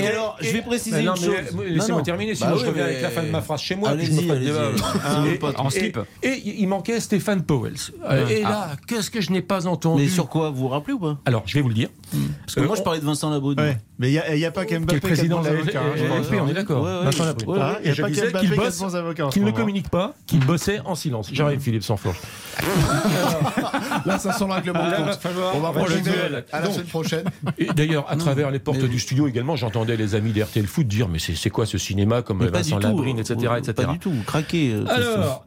Et alors, je vais préciser une chose. Laissez-moi terminer, sinon je reviens avec la de ma phrase chez moi, je me prenne en slip. Et il manquait Stéphane Powell. Et là, qu'est-ce que je n'ai pas entendu. Mais sur quoi, vous vous rappelez ou pas? Alors, je vais vous le dire. Parce que moi, je parlais de Vincent Labrune. Ouais. Mais il n'y a pas qu'Mbappé qui est président de la LFP, on est d'accord. Vincent Labrune. Il n'y a pas qu'Mbappé qui bosse, qu'il ne communique pas, qu'il bossait en silence. J'arrive, Philippe Sanfourche. Là, ça sent là que le monde compte. On va prendre le duel à la semaine prochaine. D'ailleurs, à travers les portes du studio également, j'entendais les amis d'RTL Foot dire, mais c'est quoi ce cinéma comme Vincent Labrune, etc., etc. Pas du tout, craquez. Alors,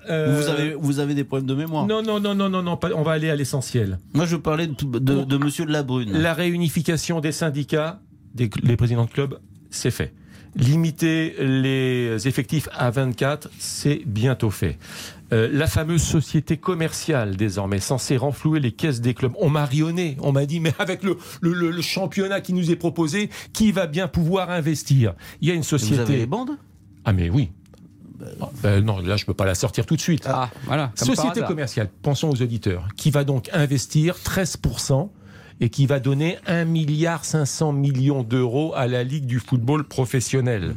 vous avez des problèmes de mémoire. Non, on va aller à l'essentiel. Moi, je parlais de Monsieur Labrune. La réunification des syndicats, les présidents de club, c'est fait. Limiter les effectifs à 24, c'est bientôt fait. La fameuse société commerciale, désormais, censée renflouer les caisses des clubs. On m'a rionné, on m'a dit, mais avec le championnat qui nous est proposé, qui va bien pouvoir investir ? Il y a une société... Et vous avez les bandes ? Ah mais oui. Non, là je ne peux pas la sortir tout de suite. Ah, voilà. Société commerciale, pensons aux auditeurs, qui va donc investir 13% et qui va donner 1,5 milliard d'euros à la Ligue du football professionnel.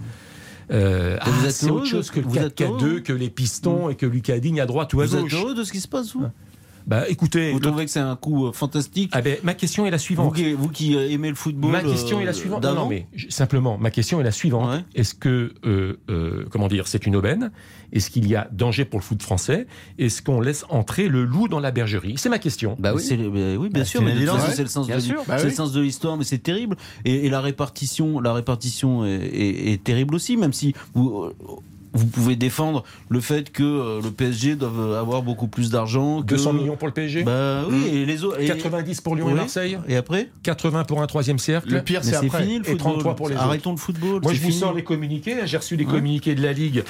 Vous êtes c'est autre chose que le 4-4-2, que les Pistons et que Lucas Digne à droite ou à gauche. Vous êtes heureux de ce qui se passe, vous ? Bah, écoutez, vous trouvez que c'est un coup fantastique? Ah ben, ma question est la suivante. Vous qui aimez le football. Ma question est la suivante. Non, mais simplement, ma question est la suivante. Ouais. Est-ce que, comment dire, c'est une aubaine? Est-ce qu'il y a danger pour le foot français? Est-ce qu'on laisse entrer le loup dans la bergerie? C'est ma question. Bah oui, bien sûr. Mais c'est le sens de l'histoire, mais c'est terrible. Et la répartition est terrible aussi, même si vous pouvez défendre le fait que le PSG doit avoir beaucoup plus d'argent. 200 millions pour le PSG. Bah oui, et les autres. 90 pour Lyon et Marseille. Et après 80 pour un troisième cercle. Le pire, c'est après. Fini, le football. Et 33 pour les autres. Arrêtons le football. Moi, je vous sors les communiqués. J'ai reçu les communiqués de la Ligue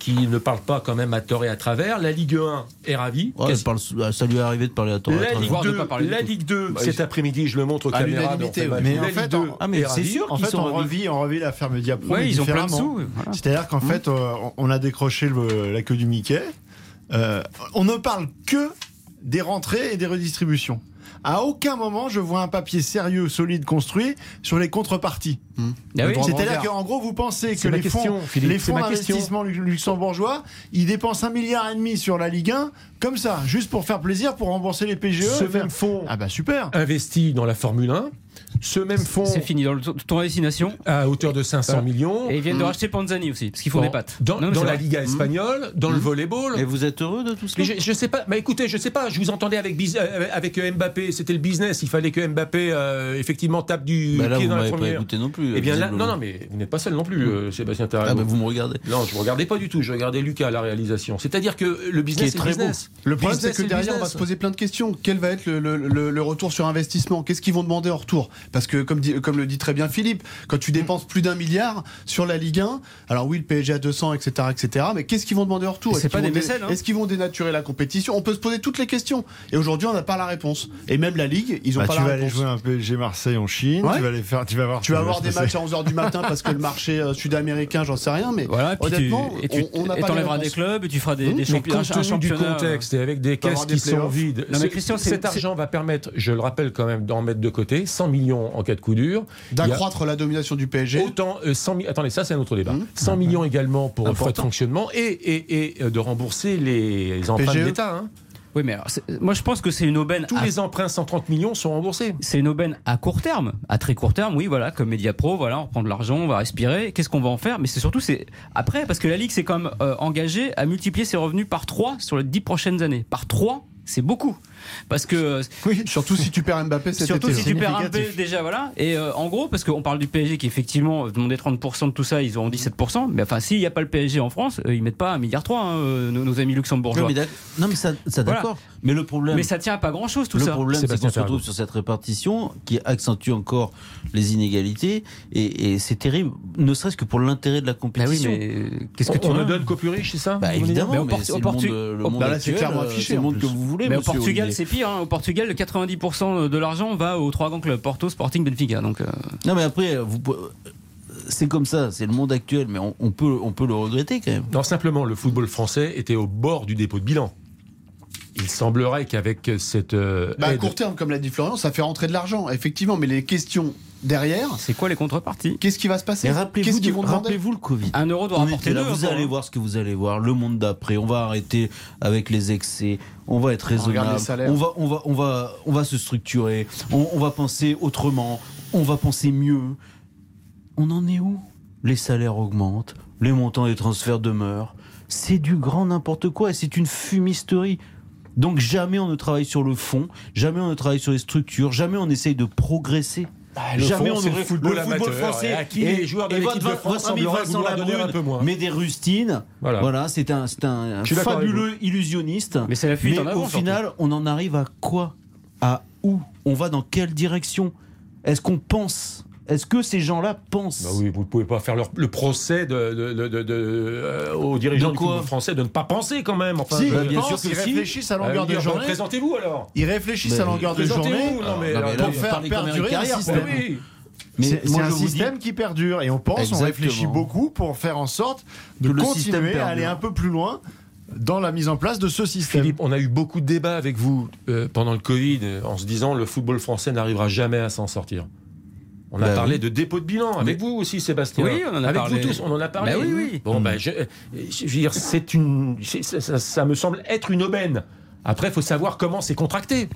qui ne parlent pas quand même à tort et à travers. La Ligue 1 est ravie. Ouais, ça lui est arrivé de parler à tort et à travers. La Ligue 2, cet après-midi, je le montre aux caméras. Mais en fait, c'est sûr qu'ils sont ravis. On revit la ferme Diapro. Oui, ils ont plein de sous. C'est-à-dire qu'en fait, on a décroché la queue du Mickey. On ne parle que des rentrées et des redistributions. À aucun moment, je vois un papier sérieux, solide, construit sur les contreparties. C'est-à-dire qu'en gros, vous pensez que les fonds d'investissement luxembourgeois, ils dépensent 1,5 milliard sur la Ligue 1, comme ça, juste pour faire plaisir, pour rembourser les PGE. Ce même fonds investi dans la Formule 1. Ce même fonds. C'est fini, dans le tournoi destination. À hauteur de 500 millions. Et ils viennent de racheter Panzani aussi, parce qu'il faut des pattes. Dans la Liga espagnole, dans le volleyball. Et vous êtes heureux de tout ça? Je sais pas. Bah écoutez, je sais pas. Je vous entendais avec Mbappé. C'était le business. Il fallait que Mbappé, effectivement, tape du pied dans la première. Pas écouté non plus. Eh bien là, non, mais vous n'êtes pas seul non plus, Sébastien Tarrago. Ah, bah vous me regardez. Non, je ne regardais pas du tout. Je regardais Lucas à la réalisation. C'est-à-dire que le business, c'est très business. Le problème, c'est que derrière, on va se poser plein de questions. Quel va être le retour sur investissement? Qu'est-ce qu'ils vont demander en retour? Parce que, comme le dit très bien Philippe, quand tu dépenses plus d'1 milliard sur la Ligue 1, alors oui, le PSG à 200, etc., etc., mais qu'est-ce qu'ils vont demander en retour? Est-ce qu'ils vont dénaturer la compétition? On peut se poser toutes les questions. Et aujourd'hui, on n'a pas la réponse. Et même la Ligue, ils n'ont pas la réponse. Tu vas aller jouer un PSG Marseille en Chine, tu vas avoir des matchs à 11h du matin parce que le marché sud-américain, j'en sais rien, mais voilà, honnêtement, on n'a pas la réponse. Et tu enlèveras des clubs, et tu feras des championnats. Compte tenu du contexte, et avec des caisses qui sont vides. Cet argent va permettre, je le rappelle quand même, d'en mettre de côté 100 millions en cas de coup dur. D'accroître la domination du PSG. Autant 100 000, attendez, ça c'est un autre débat. 100 millions également pour frais de fonctionnement et de rembourser les emprunts de l'État. Oui, mais alors, moi je pense que c'est une aubaine. Les emprunts 130 millions sont remboursés. C'est une aubaine à court terme, à très court terme, oui, voilà, comme Mediapro, voilà, on reprend de l'argent, on va respirer, qu'est-ce qu'on va en faire? Mais c'est surtout après, parce que la Ligue s'est quand même engagée à multiplier ses revenus par 3 sur les 10 prochaines années. Par 3, c'est beaucoup. parce que oui, surtout si tu perds Mbappé, c'est surtout si tu perds Mbappé déjà, voilà. Et en gros, parce qu'on parle du PSG qui effectivement demandait 30% de tout ça, ils auront 17%. Mais enfin, s'il n'y a pas le PSG en France, ils mettent pas 1,3 milliard, hein, nos amis luxembourgeois. Non mais ça d'accord. Voilà. Mais le problème, mais ça tient à pas grand chose tout ça. Le problème, c'est qu'on se retrouve sur cette répartition qui accentue encore les inégalités et c'est terrible. Ne serait-ce que pour l'intérêt de la compétition. Bah oui, mais qu'est-ce que tu ne donnes qu'aux plus riches, c'est ça? Bah évidemment. Mais au Portugal, là c'est clairement affiché. Le monde que vous voulez. Mais au Portugal, c'est pire. Hein. Au Portugal, 90% de l'argent va aux trois grands clubs, Porto, Sporting, Benfica. Donc. Non, mais après, c'est comme ça, c'est le monde actuel, mais on peut le regretter quand même. Non, simplement, le football français était au bord du dépôt de bilan. Il semblerait qu'avec cette à court terme, comme l'a dit Florian, ça fait rentrer de l'argent, effectivement, mais les questions derrière, c'est quoi les contreparties ? Qu'est-ce qui va se passer ? Rappelez-vous le Covid. Un euro doit rapporter deux. Vous allez voir ce que vous allez voir, le monde d'après. On va arrêter avec les excès. On va être raisonnable. On va se structurer. On va penser autrement. On va penser mieux. On en est où ? Les salaires augmentent. Les montants des transferts demeurent. C'est du grand n'importe quoi et c'est une fumisterie. Donc jamais on ne travaille sur le fond, jamais on ne travaille sur les structures, jamais on essaye de progresser. Jamais on ne le football amateur, français à qui les joueurs de l'équipe de France semblerait vouloir donner un peu moins. Mais des rustines, voilà, c'est un fabuleux illusionniste. Mais c'est la fuite en avant. Au final, surtout. On en arrive à quoi ? À où ? On va dans quelle direction ? Est-ce qu'on pense ? Est-ce que ces gens-là pensent ? Bah oui, vous ne pouvez pas faire le procès aux dirigeants du football français de ne pas penser quand même. Enfin, si, bien sûr qu'ils réfléchissent à longueur de journée. Présentez-vous alors. Ils réfléchissent à longueur de journée pour faire perdurer un système. Oui. Mais c'est un système qui perdure et on pense, exactement. On réfléchit beaucoup pour faire en sorte de continuer à aller un peu plus loin dans la mise en place de ce système. Philippe, on a eu beaucoup de débats avec vous pendant le Covid en se disant le football français n'arrivera jamais à s'en sortir. On a parlé de dépôt de bilan avec vous aussi, Sébastien. Oui, on en a avec parlé. Avec vous tous, on en a parlé. Oui. Bon, je veux dire, ça me semble être une aubaine. Après, il faut savoir comment c'est contracté.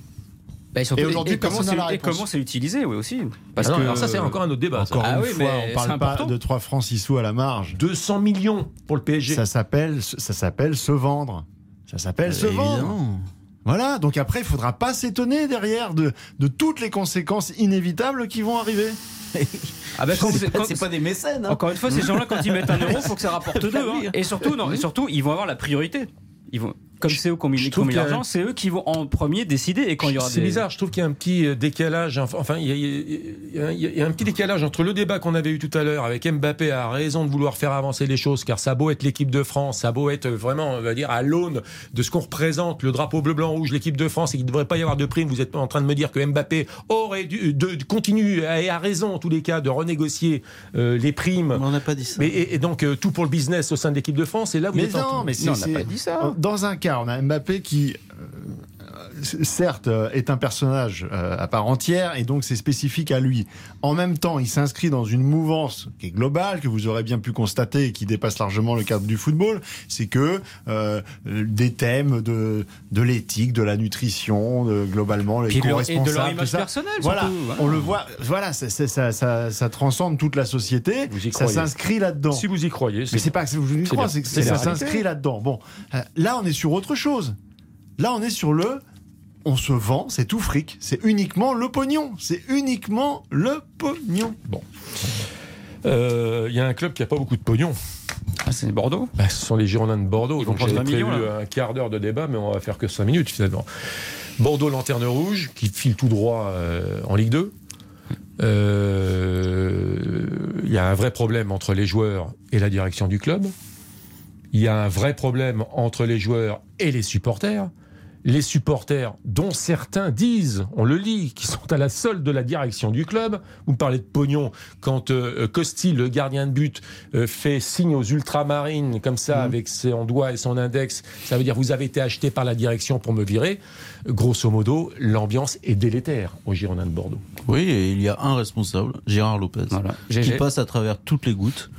Et aujourd'hui, comment c'est utilisé, oui aussi. Parce que alors ça, c'est encore un autre débat. Encore une fois, on ne parle pas de 3 francs 6 sous à la marge. 200 millions pour le PSG. Ça s'appelle se vendre. Ça s'appelle se vendre. Voilà, donc après, il ne faudra pas s'étonner derrière de toutes les conséquences inévitables qui vont arriver. Ah ben c'est pas des mécènes. Hein. Encore une fois, ces gens-là, quand ils mettent 1 euro, il faut que ça rapporte 2. Hein. Et surtout, ils vont avoir la priorité. Ils vont, comme c'est eux qui ont mis l'argent, c'est eux qui vont en premier décider. Et quand il y aura c'est bizarre, je trouve qu'il y a un petit décalage. Enfin, il y a un petit décalage entre le débat qu'on avait eu tout à l'heure avec Mbappé à raison de vouloir faire avancer les choses, car ça a beau être l'équipe de France, ça a beau être vraiment, on va dire, à l'aune de ce qu'on représente, le drapeau bleu, blanc, rouge, l'équipe de France, et qu'il ne devrait pas y avoir de prime. Vous êtes en train de me dire que Mbappé aurait dû continue et a raison en tous les cas de renégocier les primes. Mais on n'a pas dit ça. Et donc tout pour le business au sein de l'équipe de France. Et là, vous êtes on n'a pas dit ça. Dans un cas, on a Mbappé qui, certes, est un personnage à part entière et donc c'est spécifique à lui. En même temps, il s'inscrit dans une mouvance qui est globale, que vous aurez bien pu constater et qui dépasse largement le cadre du football. C'est que des thèmes de l'éthique, de la nutrition, globalement, les co-responsables, et de leur image personnelle, surtout. Voilà. On le voit. Voilà, ça transcende toute la société. Ça s'inscrit là-dedans. Si vous y croyez, mais c'est pas que vous y croyez, c'est que ça s'inscrit là-dedans. Bon, là, on est sur autre chose. Là, on est sur on se vend, c'est tout fric, c'est uniquement le pognon. Bon. Y a un club qui n'a pas beaucoup de pognon. Ah, c'est Bordeaux ? Ce sont les Girondins de Bordeaux. Ils donc j'ai prévu un quart d'heure de débat, mais on va faire que 5 minutes finalement. Bordeaux, lanterne rouge, qui file tout droit en Ligue 2. Il y a un vrai problème entre les joueurs et la direction du club. Il y a un vrai problème entre les joueurs et les supporters. Les supporters, dont certains disent, on le lit, qui sont à la solde de la direction du club. Vous me parlez de pognon. Quand Costil, le gardien de but, fait signe aux ultramarines, comme ça, avec son doigt et son index, ça veut dire vous avez été acheté par la direction pour me virer. Grosso modo, l'ambiance est délétère au Girondins de Bordeaux. Oui, et il y a un responsable, Gérard Lopez, qui passe à travers toutes les gouttes.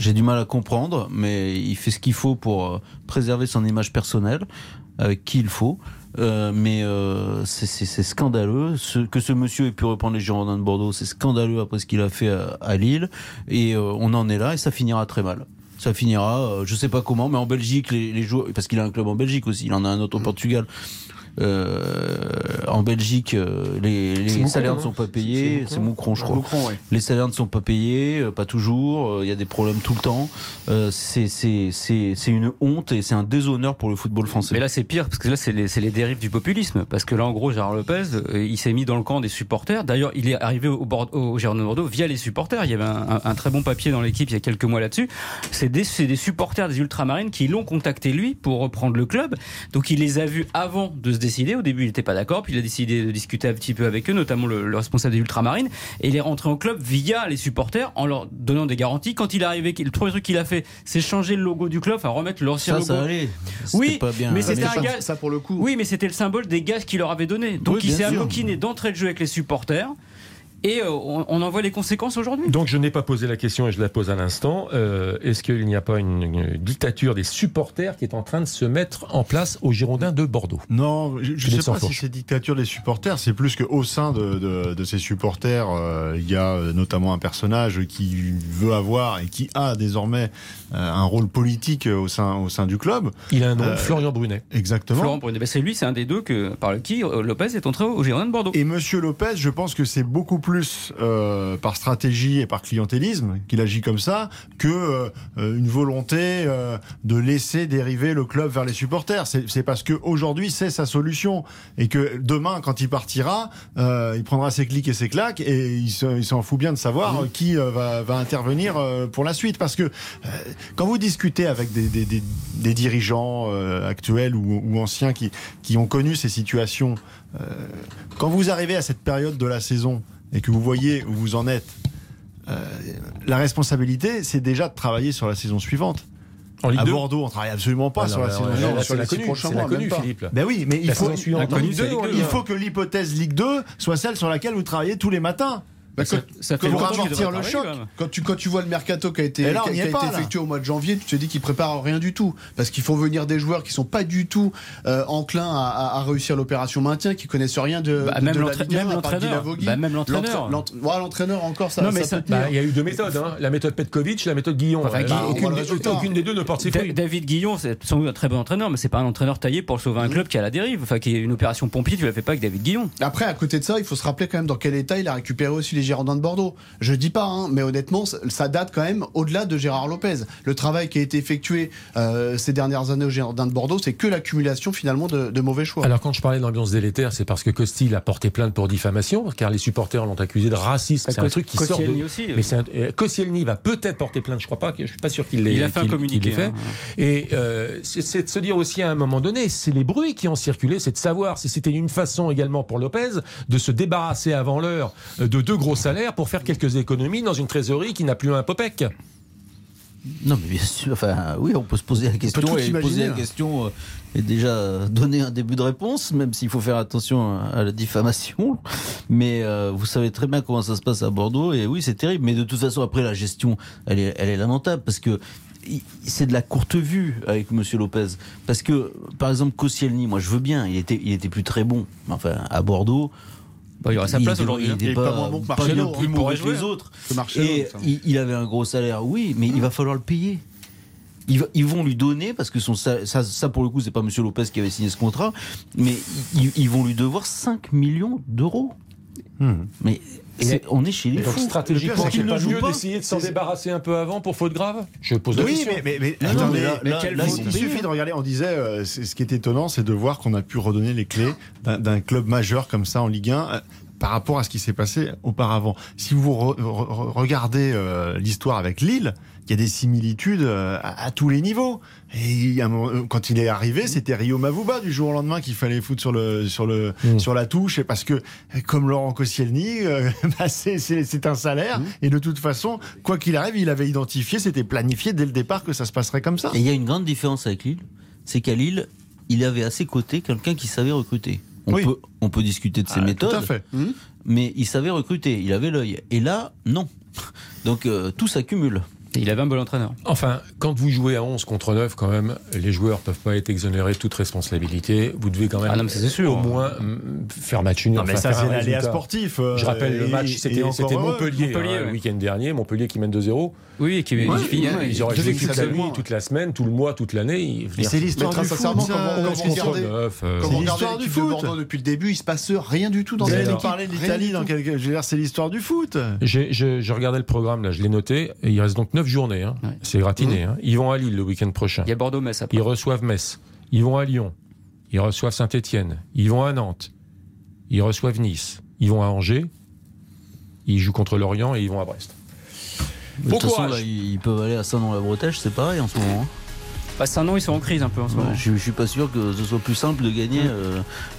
J'ai du mal à comprendre, mais il fait ce qu'il faut pour préserver son image personnelle, avec qui il faut. Mais c'est scandaleux. Que ce monsieur ait pu reprendre les Girondins de Bordeaux, c'est scandaleux après ce qu'il a fait à Lille. Et on en est là et ça finira très mal. ça finira, je sais pas comment, mais en Belgique, les joueurs, parce qu'il a un club en Belgique aussi, il en a un autre au Portugal. En Belgique, les salaires ne sont pas payés. C'est Moucron, je crois. Moucron, ouais. Les salaires ne sont pas payés, pas toujours. Il y a des problèmes tout le temps. C'est une honte et c'est un déshonneur pour le football français. Mais là, c'est pire parce que là, c'est les dérives du populisme. Parce que là, en gros, Gérard Lopez, il s'est mis dans le camp des supporters. D'ailleurs, il est arrivé au Girondins de Bordeaux via les supporters. Il y avait un très bon papier dans l'Équipe il y a quelques mois là-dessus. C'est des supporters des Ultramarines qui l'ont contacté lui pour reprendre le club. Donc, il les a vus avant de se décider. Au début, il n'était pas d'accord, puis il a décidé de discuter un petit peu avec eux, notamment le responsable des Ultramarines, et il est rentré au club via les supporters en leur donnant des garanties. Quand il est arrivé, le premier truc qu'il a fait, c'est changer le logo du club, enfin remettre l'ancien logo. Ça allait. Oui, pas bien. Mais c'était un gage. Ça pour le coup. Oui, mais c'était le symbole des gages qu'il leur avait donné. Donc oui, il s'est amoquiné d'entrée de jeu avec les supporters. Et on en voit les conséquences aujourd'hui. Donc je n'ai pas posé la question et je la pose à l'instant. Est-ce qu'il n'y a pas une dictature des supporters qui est en train de se mettre en place aux Girondins de Bordeaux ? Non, je ne sais pas si c'est dictature des supporters. C'est plus qu'au sein de ces supporters, il y a notamment un personnage qui veut avoir et qui a désormais un rôle politique au sein du club. Il a un nom, Florian Brunet. Exactement. Florian Brunet, ben c'est lui, c'est un des deux par qui Lopez est entré aux Girondins de Bordeaux. Et Monsieur Lopez, je pense que c'est beaucoup plus par stratégie et par clientélisme qu'il agit comme ça que une volonté de laisser dériver le club vers les supporters. C'est parce qu'aujourd'hui c'est sa solution et que demain quand il partira il prendra ses clics et ses claques et il s'en fout bien de savoir qui va intervenir pour la suite, parce que quand vous discutez avec des dirigeants actuels ou anciens qui ont connu ces situations, quand vous arrivez à cette période de la saison et que vous voyez où vous en êtes, la responsabilité, c'est déjà de travailler sur la saison suivante. En Ligue 2. À Bordeaux, on travaille absolument pas sur la saison suivante. Sur la connue, Philippe. Ben oui, mais il faut que l'hypothèse Ligue 2 soit celle sur laquelle vous travaillez tous les matins. Bah ça fait pour amortir le choc, quand tu vois le mercato qui a été, là, qui a été effectué au mois de janvier, tu te dis qu'ils préparent rien du tout, parce qu'ils font venir des joueurs qui sont pas du tout enclins à réussir l'opération maintien, qui connaissent rien de la Ligue 1, même l'entraîneur. L'entraîneur encore ça. Il y a eu deux méthodes, hein. La méthode Petkovic, la méthode Guillon. Aucune des deux ne porte ses fruits. David Guillon, c'est sans doute un très bon entraîneur, mais c'est pas un entraîneur taillé pour sauver un club qui est à la dérive, enfin qui est une opération pompier, tu la fais pas avec David Guillon. Après, à côté de ça, il faut se rappeler quand même dans quel état il a récupéré aussi les Girondins de Bordeaux. Je dis pas, hein, mais honnêtement, ça date quand même au-delà de Gérard Lopez. Le travail qui a été effectué ces dernières années aux Girondins de Bordeaux, c'est que l'accumulation finalement de mauvais choix. Alors quand je parlais de l'ambiance délétère, c'est parce que Costil a porté plainte pour diffamation, car les supporters l'ont accusé de racisme. C'est un truc qui sort de... aussi, mais Koscielny va peut-être porter plainte, je crois pas, je suis pas sûr qu'il l'ait. Il a fait un communiqué. Hein. Et c'est de se dire aussi à un moment donné, c'est les bruits qui ont circulé, c'est de savoir si c'était une façon également pour Lopez de se débarrasser avant l'heure de deux gros salaires pour faire quelques économies dans une trésorerie qui n'a plus un Popec. Non mais bien sûr, enfin oui, on peut se poser la question, et déjà donner un début de réponse, même s'il faut faire attention à la diffamation, mais vous savez très bien comment ça se passe à Bordeaux, et oui c'est terrible, mais de toute façon après la gestion elle est lamentable, parce que c'est de la courte vue avec Monsieur Lopez, parce que par exemple Koscielny, moi je veux bien, il était plus très bon, enfin à Bordeaux il y aurait sa place aujourd'hui. Il n'est pas moins bon que Marcelo, plus mauvais que les autres. Et il avait un gros salaire, oui, mais il va falloir le payer. Ils vont lui donner, parce que ça pour le coup, c'est pas M. Lopez qui avait signé ce contrat, mais ils vont lui devoir 5 millions d'euros. Mais on est chez les fous. Stratégiquement, il ne joue pas. D'essayer de s'en débarrasser un peu avant pour faute grave. Je pose la question. Oui, mais attendez, là, il suffit de regarder. On disait, ce qui est étonnant, c'est de voir qu'on a pu redonner les clés d'un club majeur comme ça en Ligue 1. Par rapport à ce qui s'est passé auparavant. Si vous regardez l'histoire avec Lille, il y a des similitudes à tous les niveaux. Et quand il est arrivé, c'était Rio Mavuba du jour au lendemain qu'il fallait foutre sur la touche. Et parce que, comme Laurent Koscielny, c'est un salaire. Et de toute façon, quoi qu'il arrive, il avait identifié, c'était planifié dès le départ que ça se passerait comme ça. Et il y a une grande différence avec Lille. C'est qu'à Lille, il avait à ses côtés quelqu'un qui savait recruter. On peut discuter de ses méthodes, tout à fait. Mais il savait recruter, il avait l'œil. Et là, non. Donc tout s'accumule. Il avait un bon entraîneur. Enfin, quand vous jouez à 11 contre 9, quand même, les joueurs ne peuvent pas être exonérés de toute responsabilité. Vous devez quand même au moins faire match nul. Non, mais ça, c'est un aléa sportif. Je rappelle le match, c'était Montpellier le week-end dernier. Montpellier qui mène 2-0. Oui, qui ils auraient joué toute la nuit, toute la semaine, tout le mois, toute l'année. Mais c'est l'histoire du foot. Comme on regardait l'équipe de Bordeaux depuis le début, il ne se passe rien du tout dans cette équipe. Vous parlez de l'Italie, c'est l'histoire du foot. Je regardais le programme, là, je l'ai noté. Il reste donc 9 journées, hein. Ouais. C'est gratiné. Mmh. Hein. Ils vont à Lille le week-end prochain. Il y a Bordeaux-Metz après. Ils reçoivent Metz. Ils vont à Lyon. Ils reçoivent Saint-Étienne. Ils vont à Nantes. Ils reçoivent Nice. Ils vont à Angers. Ils jouent contre Lorient et ils vont à Brest. De toute façon, là, ils peuvent aller à Saint-Nom-la-Bretèche, c'est pareil en ce moment. Bah, Saint-Nom, ils sont en crise un peu en ce moment. Je ne suis pas sûr que ce soit plus simple de gagner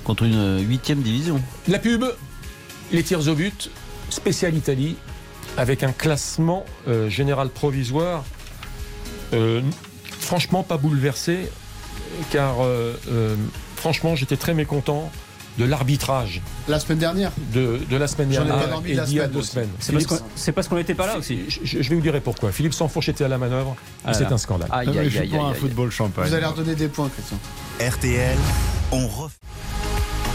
contre une 8e division. La pub, les tirs au but, spécial Italie. Avec un classement général provisoire, franchement pas bouleversé, car franchement j'étais très mécontent de l'arbitrage. La semaine dernière. De la semaine dernière et d'il y a 2 semaines. C'est parce qu'on n'était pas là aussi. Je vais vous dire pourquoi. Philippe Sanfourche était à la manœuvre, et c'est un scandale. Je suis pas un football champagne. Vous allez redonner des points, Christian. RTL,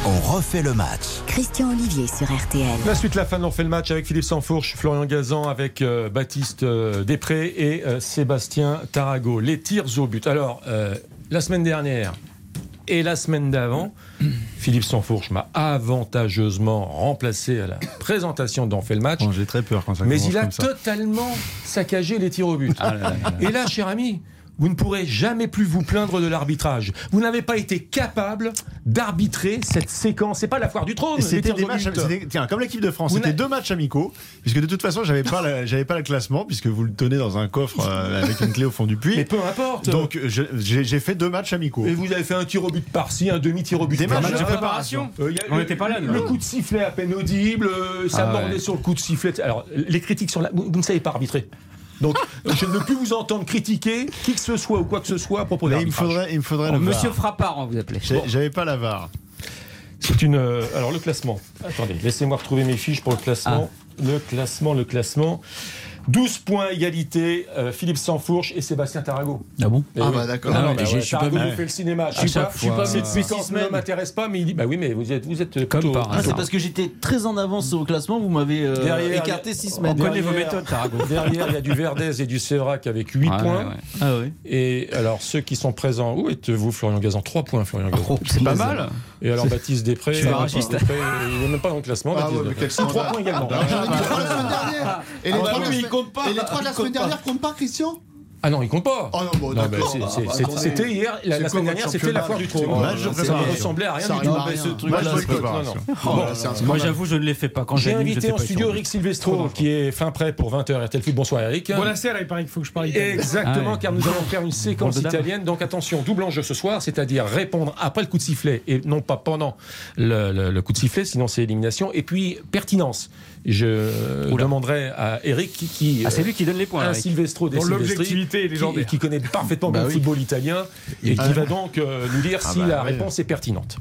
on refait le match. Christian Ollivier sur RTL. La suite, la fin de l'on fait le match avec Philippe Sanfourche, Florian Gazan, avec Baptiste Desprez et Sébastien Tarrago. Les tirs au but. Alors, la semaine dernière et la semaine d'avant, Philippe Sanfourche m'a avantageusement remplacé à la présentation d'On fait le match. Bon, j'ai très peur quand ça commence comme ça. Mais il a totalement saccagé les tirs au but. Ah là là là là. Et là, cher ami, vous ne pourrez jamais plus vous plaindre de l'arbitrage. Vous n'avez pas été capable d'arbitrer cette séquence. C'est pas la foire du trône. C'était des matchs. Tiens, comme l'équipe de France, c'était 2 matchs amicaux, puisque de toute façon, j'avais pas le classement, puisque vous le tenez dans un coffre avec une clé au fond du puits. Mais peu importe. Donc, j'ai fait 2 matchs amicaux. Et vous avez fait un tir au but par-ci, un demi-tir au but. Des matchs de préparation. On n'était pas là. Le coup de sifflet à peine audible, ça bordait sur le coup de sifflet. Alors, les critiques sur vous ne savez pas arbitrer. Donc, je ne veux plus vous entendre critiquer qui que ce soit ou quoi que ce soit à propos d'arbitrage. Il me faudrait le Monsieur VAR. Frappard, on vous appelait. J'avais pas la VAR. C'est une. Alors, le classement. Attendez, laissez-moi retrouver mes fiches pour le classement. Ah. Le classement. 12 points égalité, Philippe Sanfourche et Sébastien Tarrago. Ah bon ? Ah bah d'accord. Tarrago vous fait le cinéma. Je suis pas cette séquence ne m'intéresse pas, mais il dit bah oui, mais vous êtes comme par hasard. C'est parce que j'étais très en avance au classement, vous m'avez écarté 6 semaines. On connaît vos méthodes, Tarrago. Derrière, il y a du Verdez et du Sévrac avec 8 points. Ouais. Ah oui. Et alors ceux qui sont présents, où êtes-vous, Florian Gazan ? 3 points, Florian Gazan. Oh, c'est pas mal. Et alors Baptiste Desprez, il n'est même pas dans le classement. 3 points également. Et les 3 pas, et les 3 de la semaine dernière comptent pas, Christian ? Ah non, ils comptent pas. Ah non, bon, d'accord. C'était hier, la semaine dernière, c'était la foire du trône. Ça ne ressemblait à rien du tout. Ce truc-là, moi, j'avoue, je ne les fais pas. Quand j'ai invité en studio Eric Silvestro, qui est fin prêt pour 20h RTL Foot. Bonsoir, Eric. Bonsoir, Sarah, il paraît qu'il faut que je parle italien. Exactement, car nous allons faire une séquence italienne. Donc attention, double enjeu ce soir, c'est-à-dire répondre après le coup de sifflet et non pas pendant le coup de sifflet, sinon c'est élimination. Et puis, pertinence. Je demanderai à Eric qui c'est lui qui donne les points. Un Silvestro des l'objectivité légendaire qui connaît parfaitement le football italien et qui va donc nous dire si la réponse est pertinente.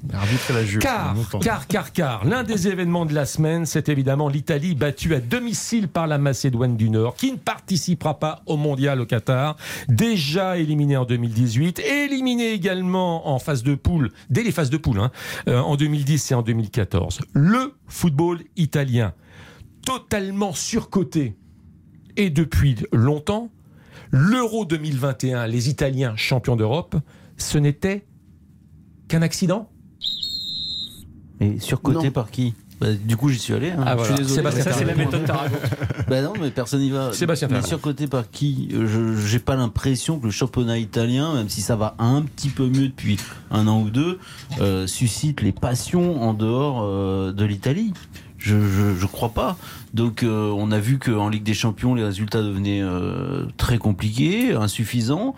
Car l'un des événements de la semaine, c'est évidemment l'Italie battue à domicile par la Macédoine du Nord, qui ne participera pas au mondial au Qatar, déjà éliminée en 2018, éliminée également en phase de poule, dès les phases de poule, en 2010 et en 2014. Le football italien, totalement surcoté et depuis longtemps, l'Euro 2021, les Italiens champions d'Europe, ce n'était qu'un accident. Et surcoté par qui ? Du coup, j'y suis allé. Hein. Ah, voilà. Je suis désolé. Ça, c'est la méthode Tarrago. Non, mais personne n'y va. Sébastien Tarrago. Mais surcoté par qui ? J'ai pas l'impression que le championnat italien, même si ça va un petit peu mieux depuis un an ou deux, suscite les passions en dehors de l'Italie. Je crois pas. Donc on a vu qu'en Ligue des Champions, les résultats devenaient très compliqués, insuffisants.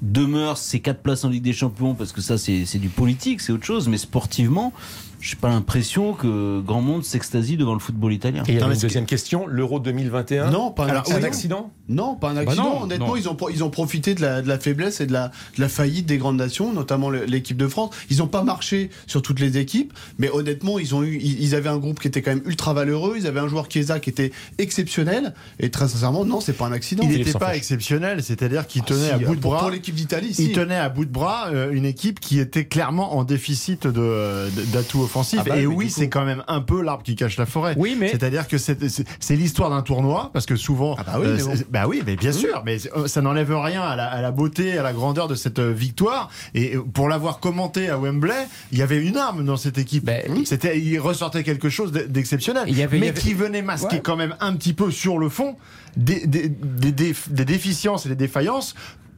Demeure ces 4 places en Ligue des Champions parce que ça c'est du politique, c'est autre chose. Mais sportivement, j'ai pas l'impression que grand monde s'extasie devant le football italien. Et la deuxième question, l'Euro 2021. Non, pas un accident. Un accident ? Non, pas un accident. Bah non, honnêtement, non. Ils ont profité de la faiblesse et de la faillite des grandes nations, notamment l'équipe de France. Ils n'ont pas marché sur toutes les équipes, mais honnêtement, ils avaient un groupe qui était quand même ultra valeureux. Ils avaient un joueur Chiesa qui était exceptionnel. Et très sincèrement, non, c'est pas un accident. Il n'était pas exceptionnel, c'est-à-dire qu'il tenait à bout de bras. Pour l'équipe d'Italie, si. Il tenait à bout de bras une équipe qui était clairement en déficit d'atouts offensifs. Ah bah, et oui, c'est quand même un peu l'arbre qui cache la forêt. Oui, mais... C'est-à-dire que c'est l'histoire d'un tournoi, parce que souvent... Ah bah oui, mais bon. Bah oui, mais bien sûr, mais ça n'enlève rien à la beauté, à la grandeur de cette victoire. Et pour l'avoir commenté à Wembley, il y avait une arme dans cette équipe. Bah, il ressortait quelque chose d'exceptionnel. Mais qui venait masquer quand même un petit peu sur le fond des déficiences et des défaillances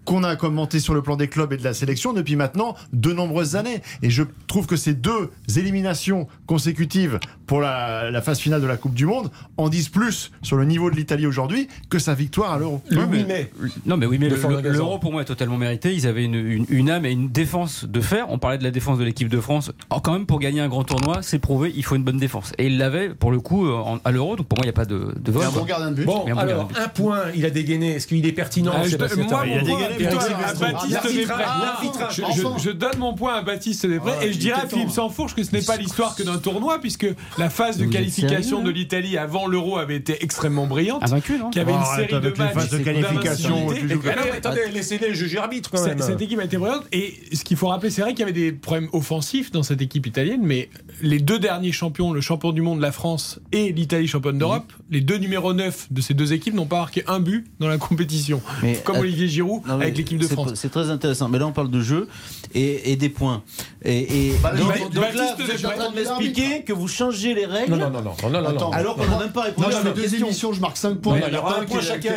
qu'on a commenté sur le plan des clubs et de la sélection depuis maintenant de nombreuses années. Et je trouve que ces deux éliminations consécutives pour la phase finale de la Coupe du Monde en disent plus sur le niveau de l'Italie aujourd'hui que sa victoire à l'Euro. Mais l'Euro pour moi est totalement mérité. Ils avaient une âme et une défense de fer. On parlait de la défense de l'équipe de France. Quand même, pour gagner un grand tournoi, c'est prouvé, il faut une bonne défense. Et ils l'avaient pour le coup à l'Euro. Donc pour moi, il n'y a pas de vol. Un point, il a dégainé. Est-ce qu'il est pertinent? Je donne mon point à Baptiste Desprez et je dirais à Philippe Sanfourche que ce n'est pas l'histoire que d'un tournoi, puisque la phase de qualification de l'Italie avant l'Euro avait été extrêmement brillante, qui avait une série de matchs d'invincibilité. Attendez, laissez-les juger arbitre quand même. Cette équipe a été brillante, et ce qu'il faut rappeler, c'est vrai qu'il y avait des problèmes offensifs dans cette équipe italienne, mais les deux derniers champions, le champion du monde, la France, et l'Italie championne d'Europe, les deux numéros 9 de ces deux équipes n'ont pas marqué un but dans la compétition, comme Olivier Giroud avec l'équipe de France. C'est très intéressant, mais là on parle de jeu et des points. Donc là, vous êtes en train de m'expliquer que vous changez les règles. Non. Alors qu'on n'a même pas répondu à mes deux émissions, je marque 5 points. Il y aura un point chacun.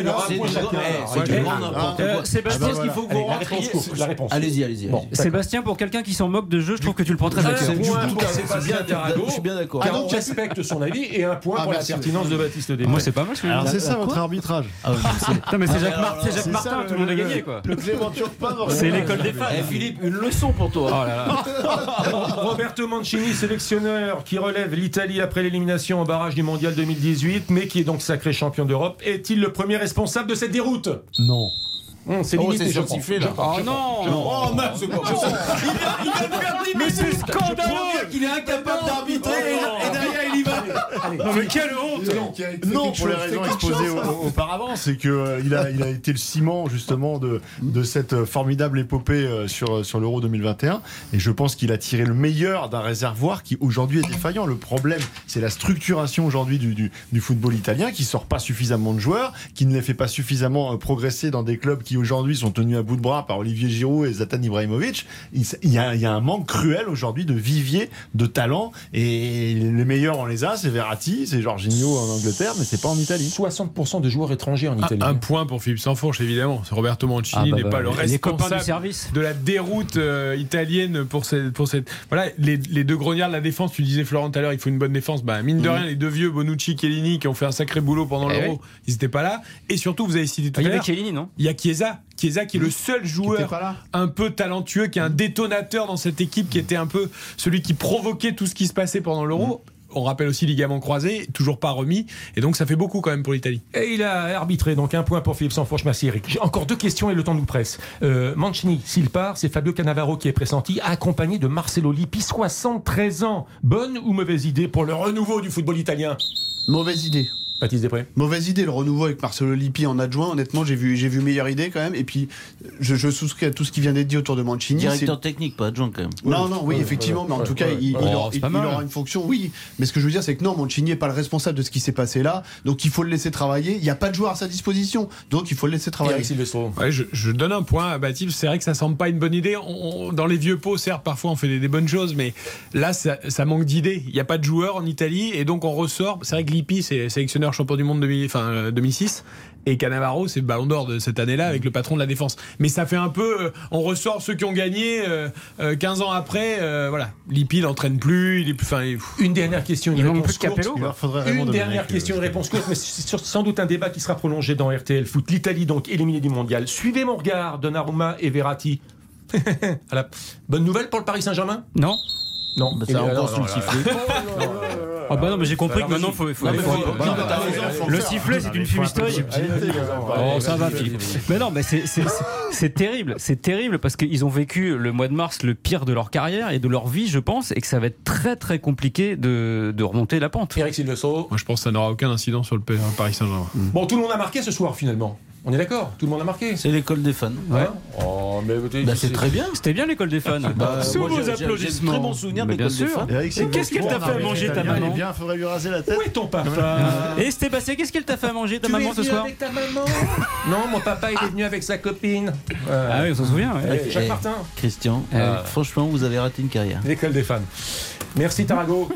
Sébastien, ce qu'il faut que vous rentriez. La réponse. Allez-y. Sébastien, pour quelqu'un qui s'en moque de jeu, je trouve que tu le prends très à cœur. Je suis bien d'accord. On respecte son avis et un point pour la pertinence de Baptiste Desprez. Moi, c'est pas mal. Alors c'est ça votre arbitrage. Non mais c'est Jacques Martin, tout le monde a gagné quoi. C'est l'école des fans. Philippe, une leçon pour toi. Oh là là. Roberto Mancini, sélectionneur qui relève l'Italie après l'élimination en barrage du Mondial 2018, mais qui est donc sacré champion d'Europe, est-il le premier responsable de cette déroute ? Non. C'est limite, c'est gentil là. Mais c'est scandaleux qu'il est incapable d'arbitrer et derrière il y va. Non mais quelle honte. Non, pour les raisons exposées auparavant, c'est que il a été le ciment justement de cette formidable épopée sur l'Euro 2021, et je pense qu'il a tiré le meilleur d'un réservoir qui aujourd'hui est défaillant. Le problème, c'est la structuration aujourd'hui du football italien qui sort pas suffisamment de joueurs, qui ne les fait pas suffisamment progresser dans des clubs qui aujourd'hui sont tenus à bout de bras par Olivier Giroud et Zlatan Ibrahimovic. Il y a un manque cruel aujourd'hui de vivier, de talent, et les meilleurs on les a, c'est Verratti, c'est Jorginho en Angleterre, mais c'est pas en Italie. 60% de joueurs étrangers en Italie. Un point pour Philippe Sanfourche évidemment, Roberto Mancini n'est pas le responsable de la déroute italienne pour cette... Voilà, les deux grognards de la défense, tu disais Florent tout à l'heure, il faut une bonne défense, mine de rien les deux vieux Bonucci, Chiellini qui ont fait un sacré boulot pendant l'Euro, ils étaient pas là, et surtout vous avez cité tout à l'heure, il y a Chiesa qui est le seul joueur un peu talentueux, qui est un détonateur dans cette équipe, qui était un peu celui qui provoquait tout ce qui se passait pendant l'Euro. On rappelle aussi ligament croisé, toujours pas remis, et donc ça fait beaucoup quand même pour l'Italie. Et il a arbitré, donc un point pour Philippe Sanfourche. Merci Eric. J'ai encore deux questions et le temps nous presse. Mancini, s'il part, c'est Fabio Cannavaro qui est pressenti, accompagné de Marcelo Lippi, 73 ans. Bonne ou mauvaise idée pour le renouveau du football italien ? Mauvaise idée. Baptiste Desprez. Mauvaise idée, le renouveau avec Marcelo Lippi en adjoint. Honnêtement, j'ai vu meilleure idée quand même. Et puis, je souscris à tout ce qui vient d'être dit autour de Mancini. Directeur technique, pas adjoint quand même. Non, effectivement, mais en tout cas, il aura une fonction, oui. Mais ce que je veux dire, c'est que non, Mancini n'est pas le responsable de ce qui s'est passé là. Donc, il faut le laisser travailler. Il n'y a pas de joueur à sa disposition. Donc, il faut le laisser travailler. Eric Silvestro. Ouais, je donne un point à Baptiste. C'est vrai que ça ne semble pas une bonne idée. Dans les vieux pots, certes, parfois, on fait des bonnes choses. Mais là, ça manque d'idées. Il n'y a pas de joueur en Italie. Et donc, on ressort. C'est vrai que Lippi, c'est sélectionneur champion du monde 2006, et Cannavaro c'est le ballon d'or de cette année-là avec le patron de la défense, mais ça fait un peu on ressort ceux qui ont gagné 15 ans après, voilà. Lippi l'entraîne plus, il est plus une dernière question, une réponse courte, mais c'est sans doute un débat qui sera prolongé dans RTL Foot. L'Italie donc éliminée du mondial, suivez mon regard, Donnarumma et Verratti. Bonne nouvelle pour le Paris Saint-Germain ? Non. Non, bah ça encore sur le sifflet. Ah bah non, mais j'ai compris que maintenant faut le sifflet, c'est une fumisterie. Oh, ça va, Philippe. Mais non, mais c'est terrible. C'est terrible parce qu'ils ont vécu le mois de mars le pire de leur carrière et de leur vie, je pense, et que ça va être très très compliqué de remonter la pente. Eric Silvestro. Moi, je pense que ça n'aura aucun incident sur le Paris Saint-Germain. Bon, tout le monde a marqué ce soir, finalement. On est d'accord, tout le monde a marqué. C'est l'école des fans. Ouais. Oh, mais c'est très bien. C'était bien l'école des fans. Sous vos applaudissements. J'ai un très bon souvenir de l'école des fans. Et qu'est-ce qu'elle t'a fait à manger, ta maman ? Bien, faudrait lui raser la tête. Où est ton papa ? Et Sébastien, qu'est-ce qu'elle t'a fait à manger, ta maman, ce soir ? Avec ta maman ? Non, mon papa il est venu avec sa copine. Ah oui, on s'en souvient. Jacques Martin. Christian, franchement, vous avez raté une carrière. L'école des fans. Merci Tarrago.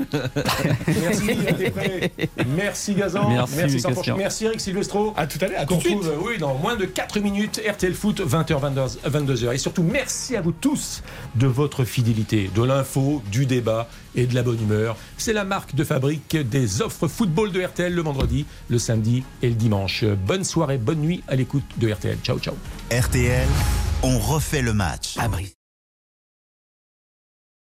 Merci Desprez. Merci Gazan. Merci Sanfourche. Merci Eric Silvestro. À tout à l'heure. À tout de suite. Oui, dans moins de 4 minutes, RTL Foot, 20h, 22h. Et surtout, merci à vous tous de votre fidélité, de l'info, du débat et de la bonne humeur. C'est la marque de fabrique des offres football de RTL le vendredi, le samedi et le dimanche. Bonne soirée, bonne nuit à l'écoute de RTL. Ciao, ciao. RTL, on refait le match. Abri.